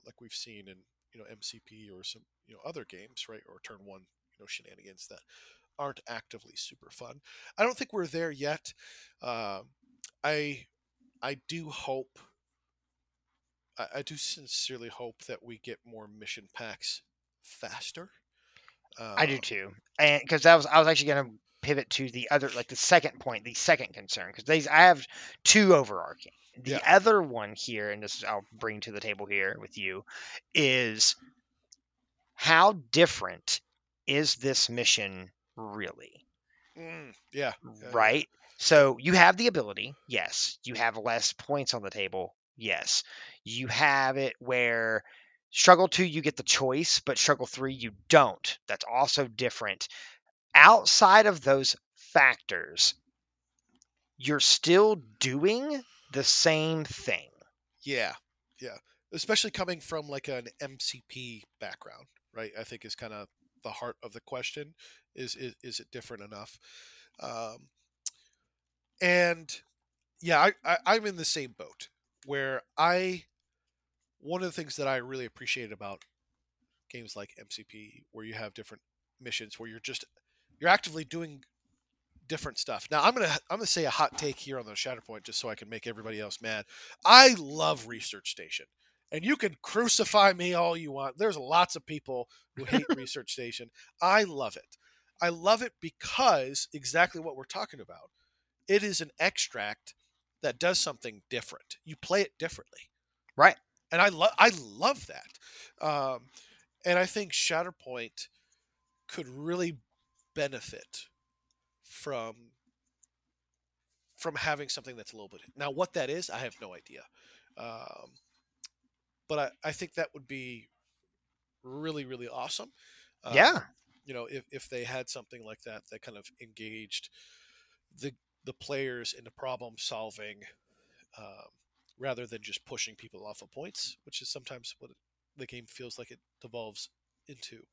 like we've seen in, you know, MCP or some, you know, other games, right? Or turn one, you know, shenanigans that aren't actively super fun. I don't think we're there yet. I do hope, I do sincerely hope that we get more mission packs faster. I do too. And because I was actually going to pivot to the other, like the second point, the second concern, because I have two overarching. The other one here, and this I'll bring to the table here with you, is how different is this mission really? Yeah. Right? So you have the ability. Yes. You have less points on the table. Yes. You have it where Struggle 2, you get the choice, but Struggle 3, you don't. That's also different. Outside of those factors, you're still doing the same thing. Yeah. Yeah. Especially coming from like an MCP background, right? I think is kind of the heart of the question is it different enough? And yeah, I'm in the same boat where one of the things that I really appreciate about games like MCP, where you have different missions, where you're actively doing different stuff. Now I'm gonna say a hot take here on the Shatterpoint just so I can make everybody else mad. I love Research Station. And you can crucify me all you want. There's lots of people who hate Research Station. I love it. I love it because exactly what we're talking about. It is an extract that does something different. You play it differently. Right. And I love that. And I think Shatterpoint could really benefit from having something that's a little bit... Now, what that is, I have no idea. But I think that would be really, really awesome. Yeah. You know, if they had something like that that kind of engaged the players into problem solving rather than just pushing people off of points, which is sometimes what the game feels like it devolves into.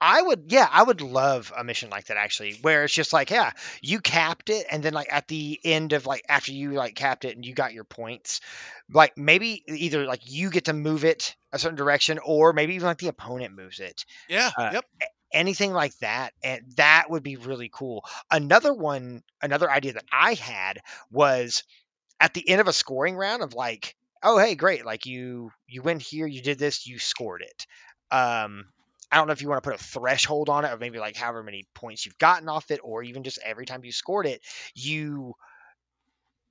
I would love a mission like that, actually, where it's just like, yeah, you capped it. And then like at the end of like, after you like capped it and you got your points, like maybe either like you get to move it a certain direction or maybe even like the opponent moves it. Yeah. Yep. Anything like that. And that would be really cool. Another idea that I had was at the end of a scoring round of like, oh, hey, great. Like you went here, you did this, you scored it. I don't know if you want to put a threshold on it or maybe like however many points you've gotten off it, or even just every time you scored it, you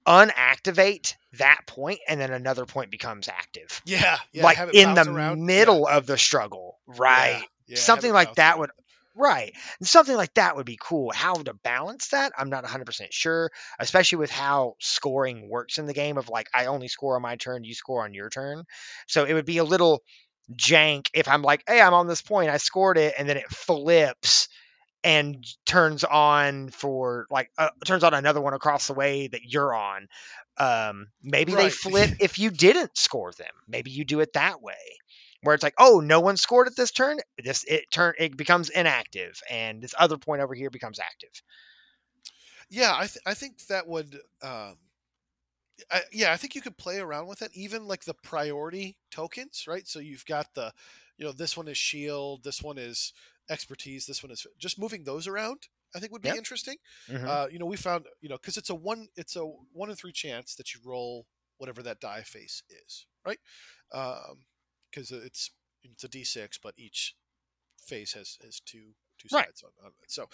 unactivate that point and then another point becomes active. Yeah. Like in the middle of the struggle. Right. Yeah, something like that would... Right. And something like that would be cool. How to balance that, I'm not 100% sure, especially with how scoring works in the game of like, I only score on my turn, you score on your turn. So it would be a little... jank if I'm like, hey, I'm on this point, I scored it, and then it flips and turns on for like turns on another one across the way that you're on. Maybe right. They flip if you didn't score them. Maybe you do it that way, where it's like, oh, no one scored at this turn. It becomes inactive, and this other point over here becomes active. Yeah, I think that would. I think you could play around with it, even like the priority tokens, right? So you've got the, you know, this one is shield, this one is expertise, this one is just moving those around. I think would be interesting. Mm-hmm. You know, we found, you know, because it's a 1 in 3 chance that you roll whatever that die face is, right? Because it's a D6, but each face has two sides on it. So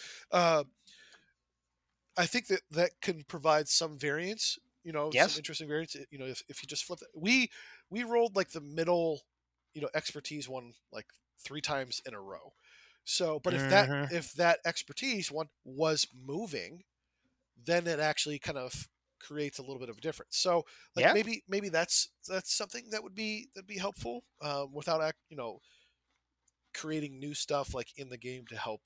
I think that can provide some variance. You know, some interesting variants. You know, if you just flip it, we rolled like the middle, you know, expertise one like 3 times in a row. So, but if that expertise one was moving, then it actually kind of creates a little bit of a difference. So, like maybe that's something that would be helpful without creating new stuff like in the game to help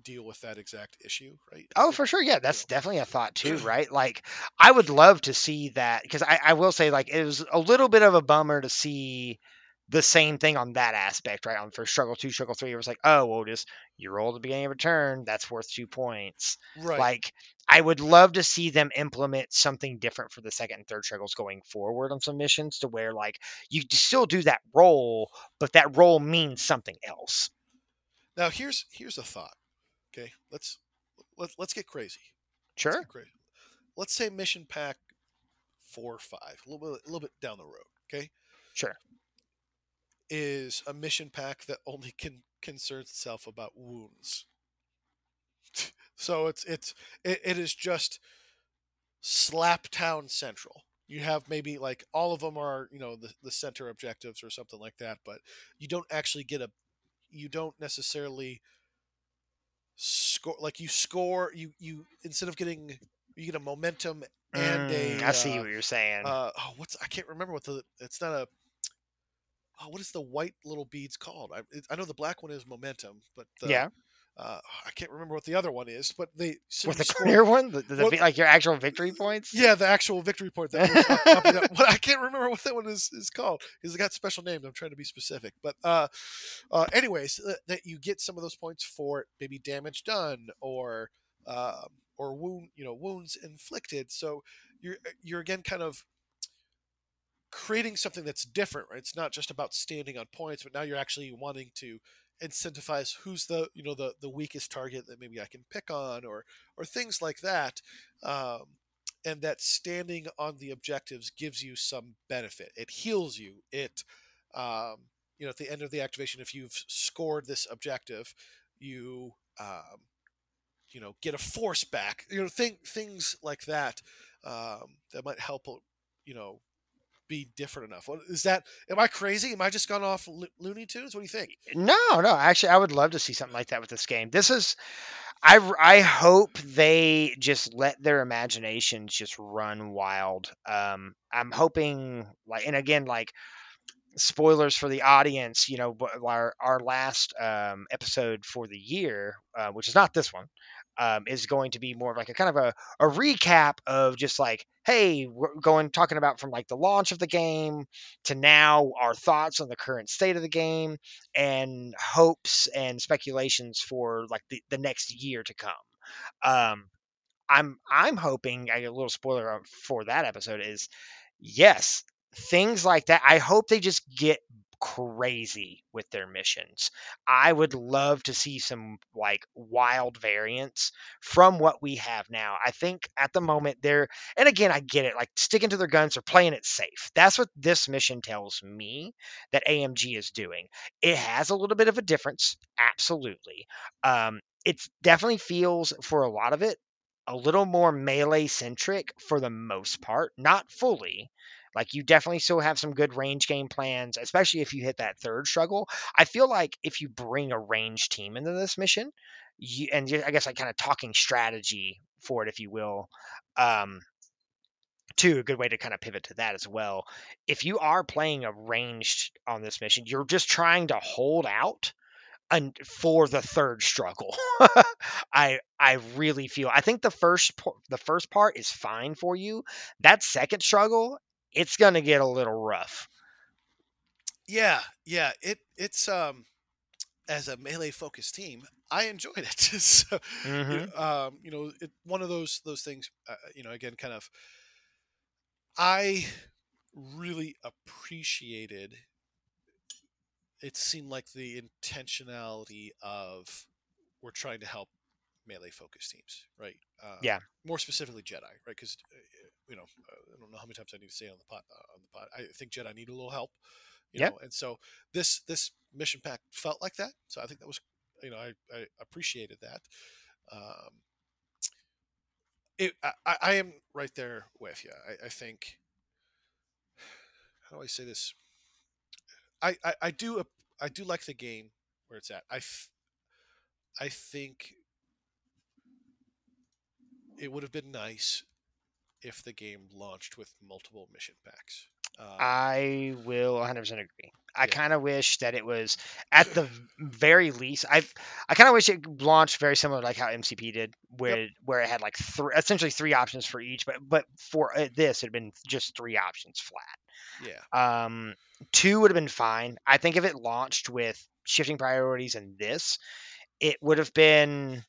deal with that exact issue, right? Oh, for sure. Yeah, that's definitely a thought too, right? Like I would love to see that, because I will say, like, it was a little bit of a bummer to see the same thing on that aspect, right? On for Struggle 2, Struggle 3, it was like, oh, well, just you roll at the beginning of a turn, that's worth 2 points. Right. Like I would love to see them implement something different for the second and third struggles going forward on some missions, to where like you still do that roll, but that roll means something else. Now here's a thought. Okay, let's get crazy. Sure. Let's get crazy. Let's say mission pack 4 or 5, a little bit down the road. Okay. Sure. Is a mission pack that only concerns itself about wounds. So it is just Slaptown Central. You have maybe like all of them are, you know, the center objectives or something like that, but you don't necessarily score, like you score, you instead of getting, you get a momentum and I see what you're saying. I can't remember what it's not a. Oh, what is the white little beads called? I know the black one is momentum, but I can't remember what the other one is. But clear one, like your actual victory points. Yeah, the actual victory point. That was I can't remember what that one is called because it got special names. I'm trying to be specific, but anyways, that you get some of those points for maybe damage done or wound, wounds inflicted. So you're again kind of creating something that's different, right? It's not just about standing on points, but now you're actually wanting to incentivize who's the weakest target that maybe I can pick on or things like that. And that standing on the objectives gives you some benefit. It heals you. It, at the end of the activation, if you've scored this objective, you, get a force back, things like that, that might help, be different enough. Is that, am I crazy? Am I just gone off Looney Tunes? What do you think? No. Actually, I would love to see something like that with this game. This is, I hope they just let their imaginations just run wild. I'm hoping spoilers for the audience, our last episode for the year, which is not this one, is going to be more of like a kind of a recap of just like, hey, we're talking about from like the launch of the game to now, our thoughts on the current state of the game and hopes and speculations for like the next year to come. I'm hoping, a little spoiler for that episode is, yes, things like that. I hope they just get crazy with their missions. I would love to see some like wild variants from what we have now. I think at the moment I get it, like sticking to their guns or playing it safe. That's what this mission tells me that AMG is doing. It has a little bit of a difference. Absolutely. It definitely feels for a lot of it a little more melee centric for the most part, not fully. Like you definitely still have some good range game plans, especially if you hit that third struggle. I feel like if you bring a range team into this mission, kind of talking strategy for it, if you will, too, a good way to kind of pivot to that as well. If you are playing a ranged on this mission, you're just trying to hold out and for the third struggle. I really feel, I think the first part is fine for you. That second struggle, it's going to get a little rough. Yeah. It's as a melee focused team, I enjoyed it. So, mm-hmm. One of those things, I really appreciated. It seemed like the intentionality of we're trying to help melee focused teams, right? More specifically Jedi, right? Because I don't know how many times I need to say it on the pod. I think Jedi need a little help, Know, and so this mission pack felt like that. So I think that was, I appreciated that. I am right there with you. I think, how do I say this? I do like the game where it's at. I think it would have been nice if the game launched with multiple mission packs. I will 100% agree. I kind of wish that it was at the very least. I kind of wish it launched very similar to like how MCP did, where it had like essentially three options for each, but for this it had been just three options flat. Yeah. Two would have been fine. I think if it launched with Shifting Priorities and this, it would have been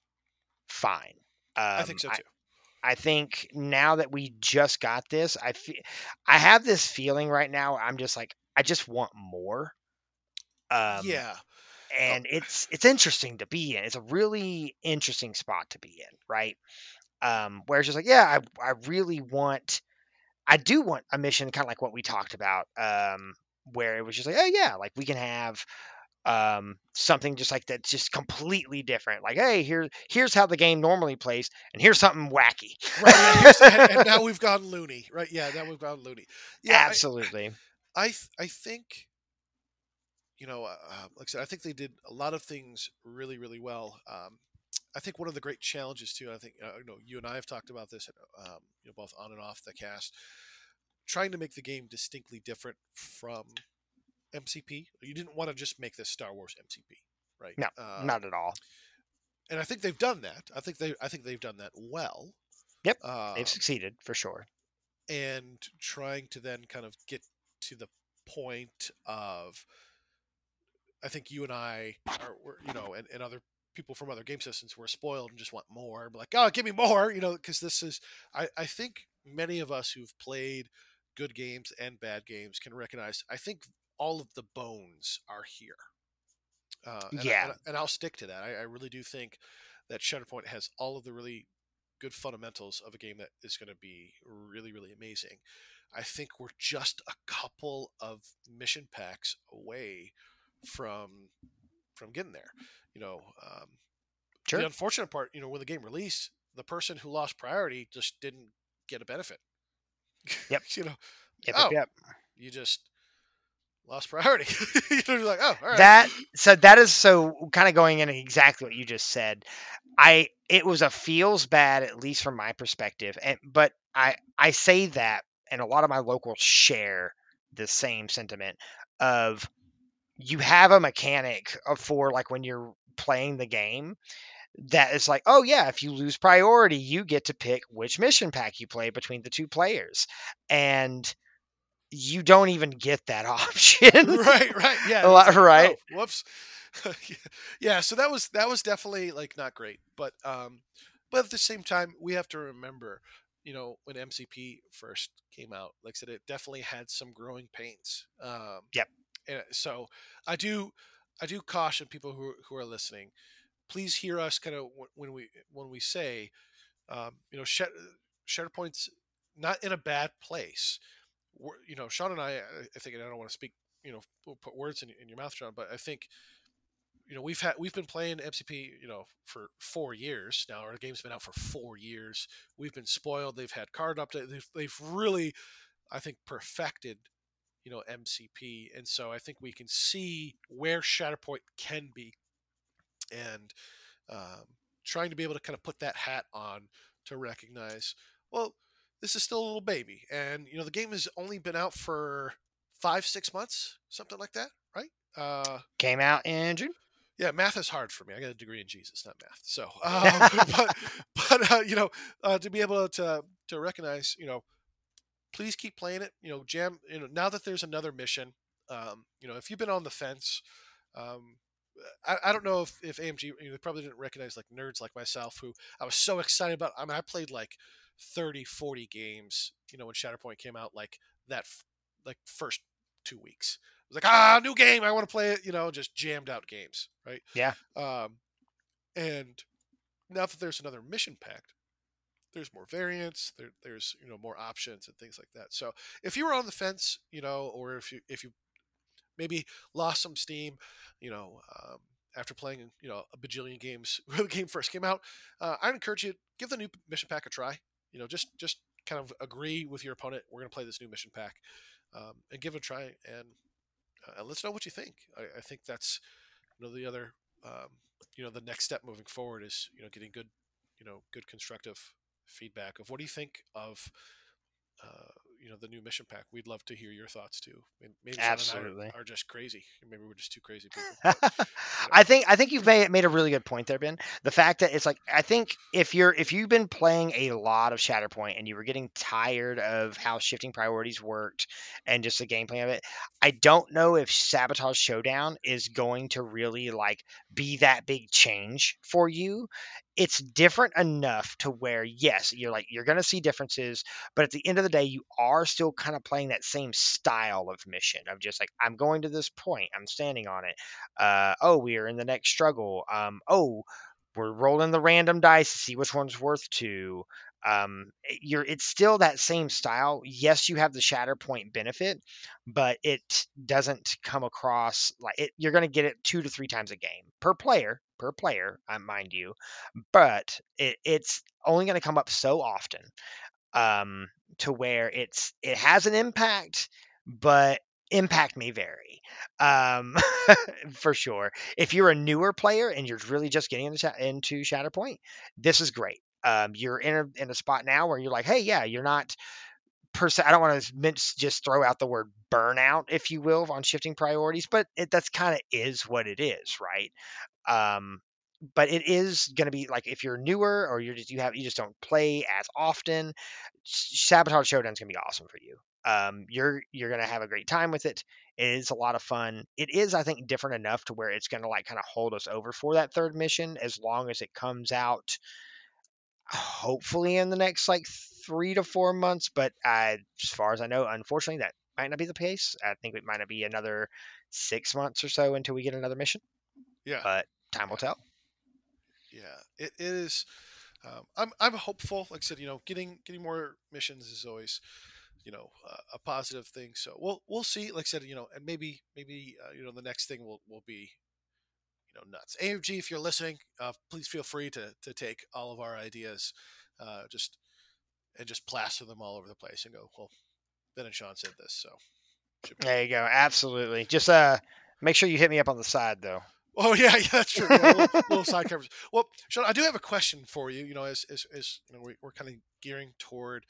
fine. I think so too. I think now that we just got this, I have this feeling right now. I'm just like, I just want more. And it's interesting to be in. It's a really interesting spot to be in, right? Where it's just like, I really want. I do want a mission, kind of like what we talked about, where it was just like, like we can have. Something just like that's just completely different. Like, hey, here's how the game normally plays, and here's something wacky. Right, and now we've gone loony, right? Yeah, now we've gone loony. Yeah, absolutely. I think, like I said, I think they did a lot of things really, really well. I think one of the great challenges too, I think you and I have talked about this, both on and off the cast, trying to make the game distinctly different from MCP. You didn't want to just make this Star Wars MCP, right? No, not at all. And I think they've done that. I think they've done that well. Yep, they've succeeded for sure. And trying to then kind of get to the point of, I think you and I are, and other people from other game systems were spoiled and just want more. But like, oh, give me more, because this is, I think many of us who've played good games and bad games can recognize, I think all of the bones are here. And I'll stick to that. I really do think that Shatterpoint has all of the really good fundamentals of a game that is going to be really, really amazing. I think we're just a couple of mission packs away from getting there. Sure. The unfortunate part, when the game released, the person who lost priority just didn't get a benefit. Yep. You just lost priority. You're like, oh, all right. So kind of going into exactly what you just said. It was a feels bad, at least from my perspective. But I say that, and a lot of my locals share the same sentiment of, you have a mechanic for like when you're playing the game that is like, oh yeah, if you lose priority, you get to pick which mission pack you play between the two players. And you don't even get that option. Right. Yeah. Right. Oh, whoops. Yeah. So that was definitely like not great, but at the same time, we have to remember, when MCP first came out, like I said, it definitely had some growing pains. Yep. And so I do caution people who are listening, please hear us kind of when we say, Shatterpoint's not in a bad place. We're, Sean and I think, and I don't want to speak, we'll put words in your mouth, Sean, but I think, we've been playing MCP, for 4 years now. Our game's been out for 4 years. We've been spoiled. They've had card updates. They've really, I think, perfected MCP, and so I think we can see where Shatterpoint can be, and trying to be able to kind of put that hat on to recognize, well, this is still a little baby, and the game has only been out for 5-6 months, something like that, right? Came out in June. Yeah, math is hard for me. I got a degree in Jesus, not math. So, but to be able to recognize, please keep playing it. Jam. Now that there's another mission, if you've been on the fence, I don't know if AMG, they probably didn't recognize like nerds like myself who I was so excited about. I mean, I played like 30, 40 games. When Shatterpoint came out, like that, like first 2 weeks, I was like, new game, I want to play it. Just jammed out games, right? Yeah. And now that there's another mission packed, there's more variants, there's more options and things like that. So if you were on the fence, or if you maybe lost some steam, after playing a bajillion games when the game first came out, I'd encourage you, give the new mission pack a try. Just kind of agree with your opponent. We're going to play this new mission pack, and give it a try, and let's know what you think. I think that's the other the next step moving forward is getting good good constructive feedback of what do you think of the new mission pack. We'd love to hear your thoughts too. Maybe Sean and I are just crazy. Maybe we're just too crazy people. I think you've made a really good point there, Ben. The fact that it's like, I think if you've been playing a lot of Shatterpoint and you were getting tired of how shifting priorities worked and just the gameplay of it, I don't know if Sabotage Showdown is going to really like be that big change for you. It's different enough to where, yes, you're going to see differences, but at the end of the day, you are still kind of playing that same style of mission of just like, I'm going to this point, I'm standing on it. We are in the next struggle. We're rolling the random dice to see which one's worth two. It's still that same style. Yes, you have the Shatterpoint benefit, but it doesn't come across like it. You're going to get it 2 to 3 times a game per player, mind you, but it's only going to come up so often, to where it has an impact, but impact may vary, for sure. If you're a newer player and you're really just getting into Shatterpoint, this is great. You're in a spot now where you're like, hey, yeah, you're not per se. I don't want to just throw out the word burnout, if you will, on Shifting Priorities, but that's kind of is what it is, right? But it is going to be like, if you're newer or you just don't play as often, Sabotage Showdown is going to be awesome for you. You're going to have a great time with it. It is a lot of fun. It is, I think, different enough to where it's going to like kind of hold us over for that third mission, as long as it comes out hopefully in the next like 3 to 4 months. But as far as I know, unfortunately, that might not be the case. I think it might not be another 6 months or so until we get another mission. Yeah, but time will tell. Yeah, it is. I'm hopeful. Like I said, getting more missions is always, a positive thing. So we'll see. Like I said, and maybe the next thing will be, nuts. AFG, if you're listening, please feel free to take all of our ideas, just plaster them all over the place and go, well, Ben and Sean said this, so. There you go. Absolutely. Just make sure you hit me up on the side though. Oh yeah, that's true. Yeah, little side covers. Well, Sean, I do have a question for you. As we're kind of gearing toward,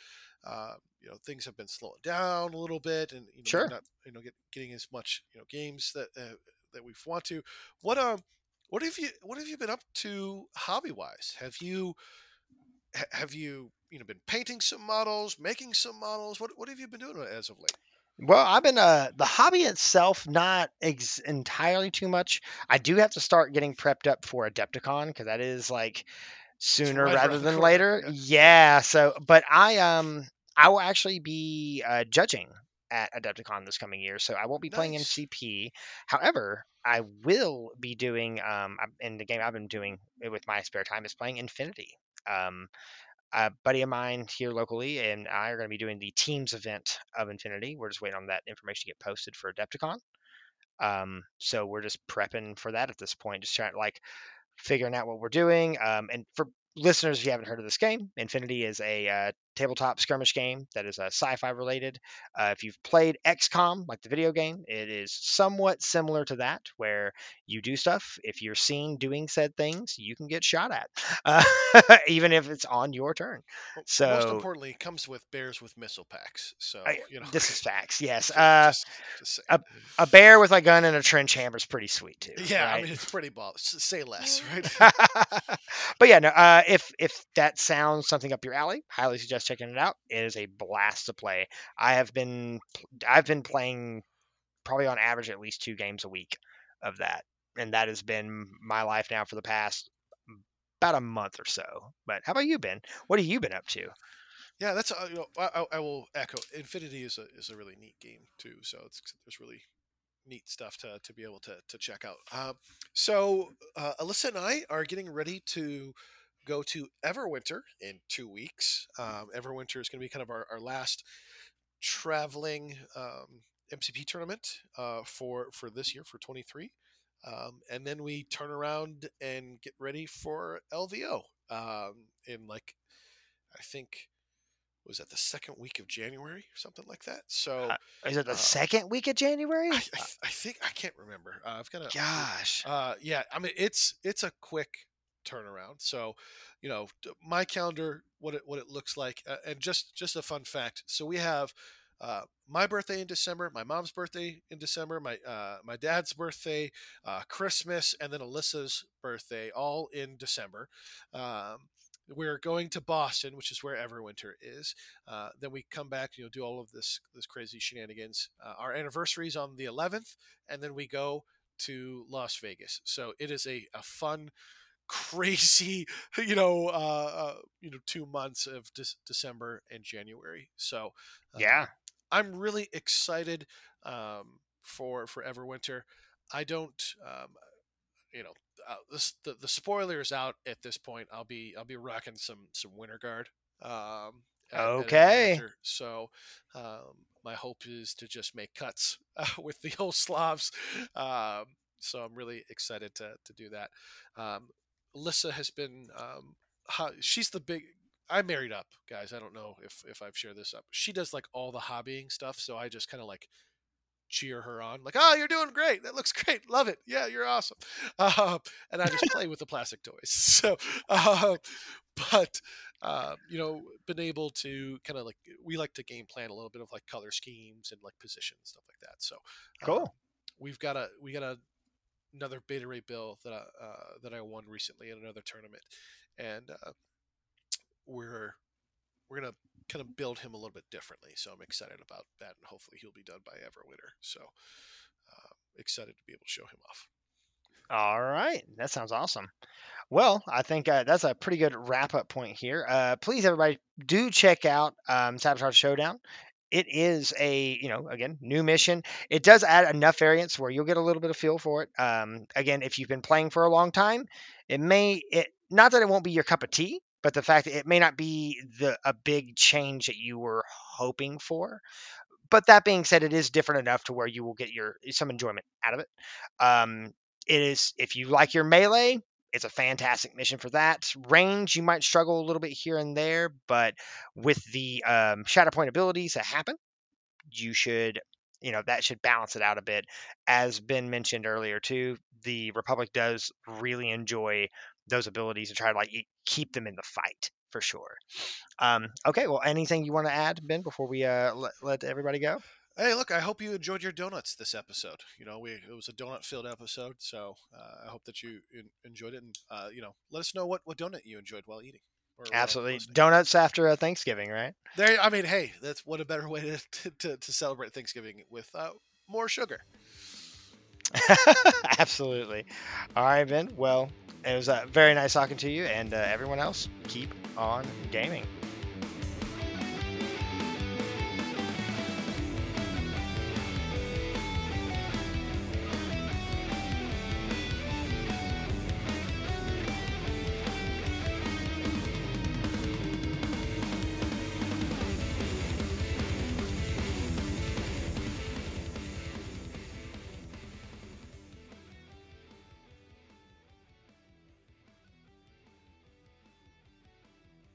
things have been slowing down a little bit, and sure, not getting as much games that we want to. What have you been up to hobby wise? Have you been painting some models, making some models? What have you been doing as of late? Well, I've been the hobby itself, not entirely too much. I do have to start getting prepped up for Adepticon, because that is like sooner rather than later. Yeah. So, but I will actually be judging at Adepticon this coming year, so I won't be playing MCP. However, I will be doing in the game I've been doing with my spare time is playing Infinity. A buddy of mine here locally and I are going to be doing the teams event of Infinity. We're just waiting on that information to get posted for Adepticon. So we're just prepping for that at this point, just trying to figuring out what we're doing. And for listeners, if you haven't heard of this game, Infinity is a tabletop skirmish game that is sci-fi related. If you've played XCOM, like the video game, it is somewhat similar to that, where you do stuff. If you're seen doing said things, you can get shot at, even if it's on your turn. So most importantly, it comes with bears with missile packs. So this is facts. Yes, just a bear with a gun and a trench hammer is pretty sweet too. Yeah, right? I mean it's pretty ball. Say less, right? But yeah, no. If that sounds something up your alley, highly suggest checking it out. It is a blast to play. I've been playing probably on average at least 2 games a week of that, and that has been my life now for the past about a month or so. But how about you, Ben? What have you been up to? Yeah, that's I will echo. Infinity is a really neat game too. So there's really neat stuff to be able to check out. So Alyssa and I are getting ready to go to Everwinter in 2 weeks. Everwinter is going to be kind of our last traveling MCP tournament for this year, for 23. And then we turn around and get ready for LVO was that the second week of January or something like that? So is it the second week of January? I think I can't remember. I've got a gosh. Yeah, I mean it's a quick turnaround. So, my calendar, what it looks like, and just a fun fact. So we have my birthday in December, my mom's birthday in December, my dad's birthday, Christmas, and then Alyssa's birthday, all in December. We're going to Boston, which is where Everwinter is. Then we come back, do all of this crazy shenanigans. Our anniversary is on the 11th, and then we go to Las Vegas. So it is a fun, crazy 2 months of December and January. So yeah, I'm really excited for Everwinter. I don't the spoiler is out at this point. I'll be rocking some Winter Guard at Everwinter. So my hope is to just make cuts with the old Slavs, so I'm really excited to do that. Alyssa has been she's the big. I married up, guys. I don't know if I've shared this up. She does all the hobbying stuff, so I just kind of cheer her on, like, oh, you're doing great, that looks great, love it, yeah, you're awesome. And I just play with the plastic toys. So you know, been able to kind of like, we like to game plan a little bit of like color schemes and like position and stuff like that. So cool. We've got another beta rate bill that I won recently in another tournament, and we're gonna kind of build him a little bit differently. So I'm excited about that, and hopefully he'll be done by Everwinter. So excited to be able to show him off. All right, that sounds awesome. Well, I think that's a pretty good wrap-up point here. Please, everybody, do check out Sabotage Showdown. It is again, new mission. It does add enough variance where you'll get a little bit of feel for it. Again, if you've been playing for a long time, not that it won't be your cup of tea, but the fact that it may not be a big change that you were hoping for. But that being said, it is different enough to where you will get some enjoyment out of it. It is, if you like your melee, it's a fantastic mission for that. Range, you might struggle a little bit here and there, but with the Shatterpoint abilities that happen, you should, that should balance it out a bit. As Ben mentioned earlier too, the Republic does really enjoy those abilities and try to like keep them in the fight for sure. Okay, well, anything you want to add, Ben, before we let everybody go? Hey, look, I hope you enjoyed your donuts this episode. It was a donut-filled episode, so I hope that you enjoyed it. And, let us know what donut you enjoyed while eating. Absolutely. Donuts after Thanksgiving, right? Hey, that's what a better way to celebrate Thanksgiving with more sugar. Absolutely. All right, Ben. Well, it was very nice talking to you, and everyone else, keep on gaming.